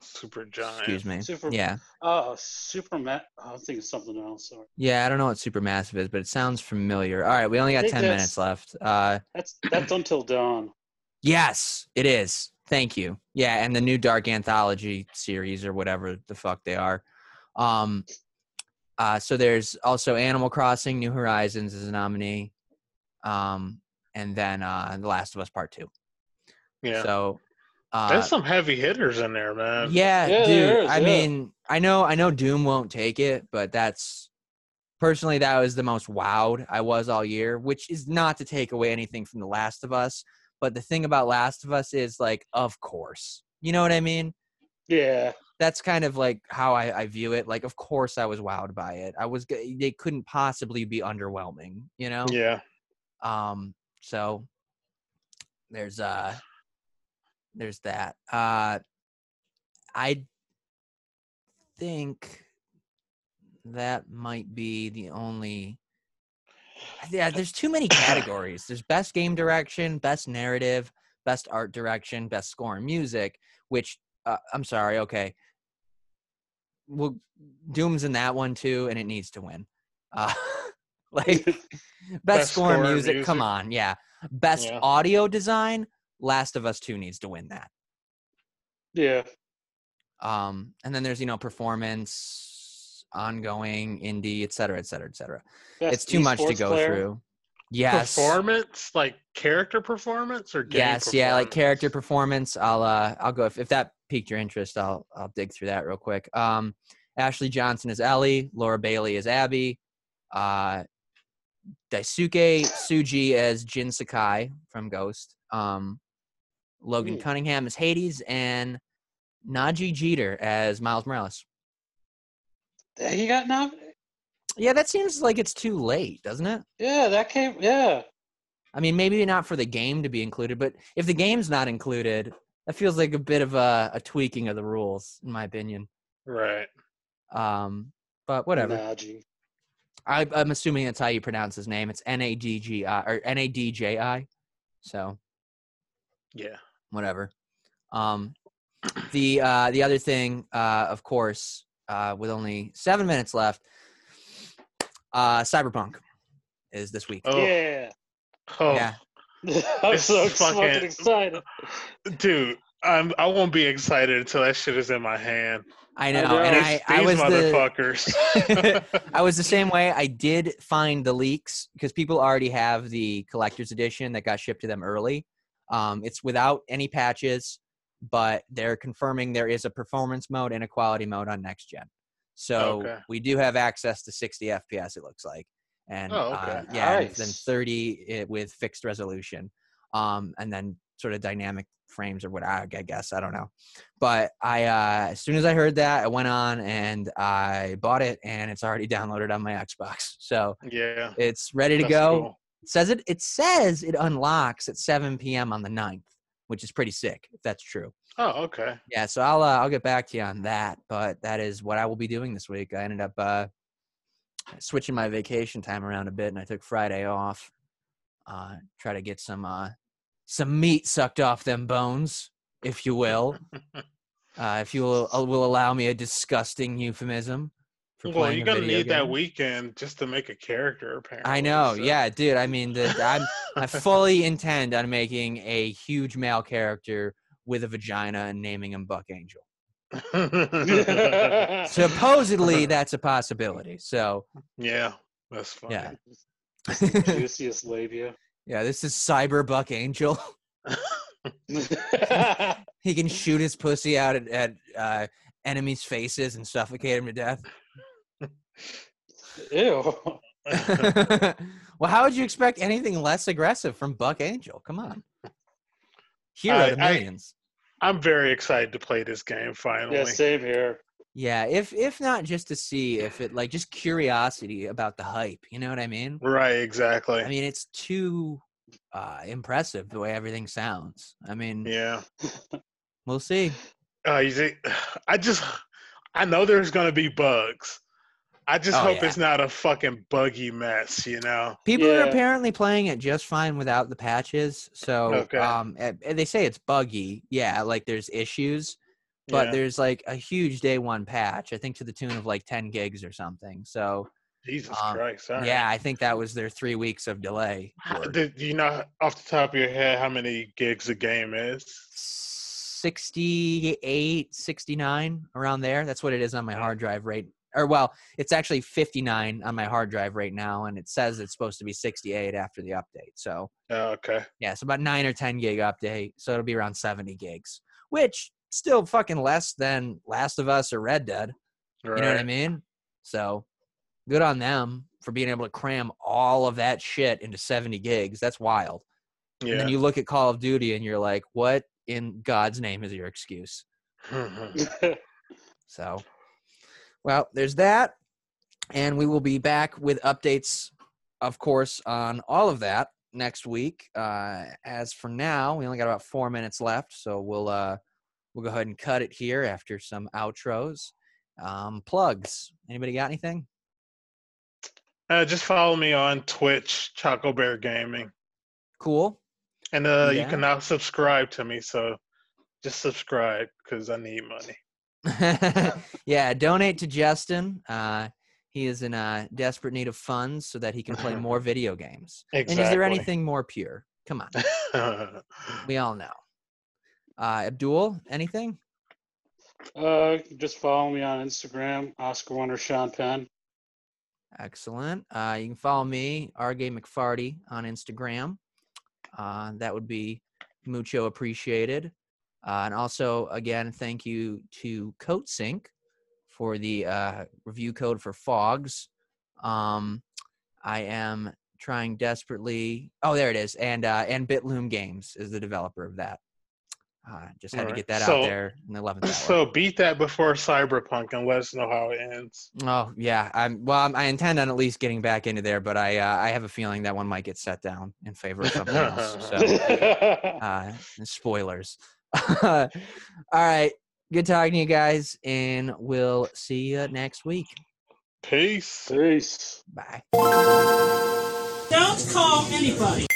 Super giant. Excuse me. Super, yeah. Oh, super. Ma- oh, I was thinking something else. Sorry. Yeah, I don't know what supermassive is, but it sounds familiar. All right, we only got ten minutes left. Uh, that's that's Until Dawn. Yes, it is. Thank you. Yeah, and the new Dark Anthology series or whatever the fuck they are. Um, uh, so there's also Animal Crossing: New Horizons is a nominee, um, and then uh, The Last of Us Part Two. Yeah. So. Uh, There's some heavy hitters in there, man. Yeah, yeah dude. Is, I yeah. mean, I know, I know Doom won't take it, but that's personally that was the most wowed I was all year, which is not to take away anything from The Last of Us. But the thing about Last of Us is like, of course, you know what I mean? Yeah. That's kind of like how I, I view it. Like, of course, I was wowed by it. I was they couldn't possibly be underwhelming, you know? Yeah. Um. So there's uh. There's that. Uh, I think that might be the only. Yeah, there's too many categories. There's best game direction, best narrative, best art direction, best score and music. Which uh, I'm sorry, okay. Well, Doom's in that one too, and it needs to win. Uh, like best, best score and music, music. Come on, yeah. Best yeah. audio design. Last of Us two needs to win that. Yeah. Um, and then there's, you know, performance, ongoing, indie, et cetera, et cetera, et cetera. Best it's too much to go player. Through. Yes. Performance, like character performance or game yes, performance? Yeah, like character performance. I'll uh, I'll go if, if that piqued your interest, I'll I'll dig through that real quick. Um, Ashley Johnson is Ellie, Laura Bailey is Abby, uh, Daisuke Tsuji as Jin Sakai from Ghost. Um, Logan Cunningham as Hades and Najee Jeter as Miles Morales. He got nominated. Yeah, that seems like it's too late, doesn't it? Yeah, that came. Yeah. I mean, maybe not for the game to be included, but if the game's not included, that feels like a bit of a, a tweaking of the rules, in my opinion. Right. Um, but whatever. Najee. I, I'm assuming that's how you pronounce his name. It's N A D G I or N A D J I. So. Yeah. Whatever. Um, the uh, the other thing, uh, of course, uh, with only seven minutes left, uh, Cyberpunk is this week. Oh. Yeah. Oh. Yeah. I'm it's so fucking excited. Dude, I'm, I won't be excited until that shit is in my hand. I know. I and I, I was the, I was the same way. I did find the leaks because people already have the collector's edition that got shipped to them early. Um, it's without any patches, but they're confirming there is a performance mode and a quality mode on Next Gen. So okay. we do have access to sixty F P S, it looks like. And oh, okay. uh, yeah, nice. Then thirty it, with fixed resolution um, and then sort of dynamic frames or what I, I guess. I don't know. But I, uh, as soon as I heard that, I went on and I bought it and it's already downloaded on my Xbox. So yeah, it's ready to That's go. Cool. Says it it says it unlocks at seven p.m. on the ninth, which is pretty sick if that's true. Oh, okay. Yeah, so I'll uh, I'll get back to you on that, but that is what I will be doing this week. I ended up uh, switching my vacation time around a bit, and I took Friday off. Uh, try to get some uh, some meat sucked off them bones, if you will. uh, if you will, will allow me a disgusting euphemism. Well, you're gonna need game. That weekend just to make a character, apparently. I know, so. Yeah, dude. I mean, the, I'm, I fully intend on making a huge male character with a vagina and naming him Buck Angel. Supposedly, that's a possibility. So, yeah, that's funny. Yeah, juiciest labia. Yeah, this is Cyber Buck Angel. He can shoot his pussy out at, at uh, enemies' faces and suffocate him to death. Ew. Well, how would you expect anything less aggressive from Buck Angel? Come on. Hero I, to millions. I, I'm very excited to play this game finally. Yeah, same here. Yeah, if if not just to see if it like just curiosity about the hype, you know what I mean? Right, exactly. I mean, it's too uh, impressive the way everything sounds. I mean, yeah. We'll see. Uh, you see I just I know there's going to be bugs. I just oh, hope yeah. it's not a fucking buggy mess, you know? People yeah. are apparently playing it just fine without the patches. So okay. um, they say it's buggy. Yeah, like there's issues. But yeah. there's like a huge day one patch, I think to the tune of like ten gigs or something. So Jesus um, Christ. Right. Yeah, I think that was their three weeks of delay. Do you know off the top of your head how many gigs a game is? sixty-eight, sixty-nine, around there. That's what it is on my hard drive right or well, it's actually fifty-nine on my hard drive right now, and it says it's supposed to be sixty-eight after the update. So oh, okay. Yeah, it's about nine or ten gig update, so it'll be around seventy gigs, which still fucking less than Last of Us or Red Dead. Right. You know what I mean? So good on them for being able to cram all of that shit into seventy gigs. That's wild. Yeah. And then you look at Call of Duty and you're like, what in God's name is your excuse? So, well, there's that, and we will be back with updates, of course, on all of that next week. Uh, as for now, we only got about four minutes left, so we'll uh, we'll go ahead and cut it here after some outros, um, plugs. Anybody got anything? Uh, just follow me on Twitch, Choco Bear Gaming. Cool. And uh, yeah. you can now subscribe to me, so just subscribe because I need money. Yeah, donate to Justin. Uh, he is in uh, desperate need of funds so that he can play more video games. Exactly. And is there anything more pure? Come on. We all know. Uh, Abdul, anything? Uh, just follow me on Instagram, Oscar Wonder Sean Penn. Excellent. Uh, you can follow me, R J McCarthy, on Instagram. Uh, that would be mucho appreciated. Uh, and also, again, thank you to Coatsync for the uh, review code for Fogs. Um, I am trying desperately. Oh, there it is. And uh, and Bitloom Games is the developer of that. Uh, just had All to get that right. out so, there in the eleventh hour. So beat that before Cyberpunk and let us know how it ends. Oh, yeah. I'm, well, I'm, I intend on at least getting back into there, but I uh, I have a feeling that one might get set down in favor of something else. So, uh, spoilers. All right. Good talking to you guys, and we'll see you next week. Peace. Peace. Bye. Don't call anybody.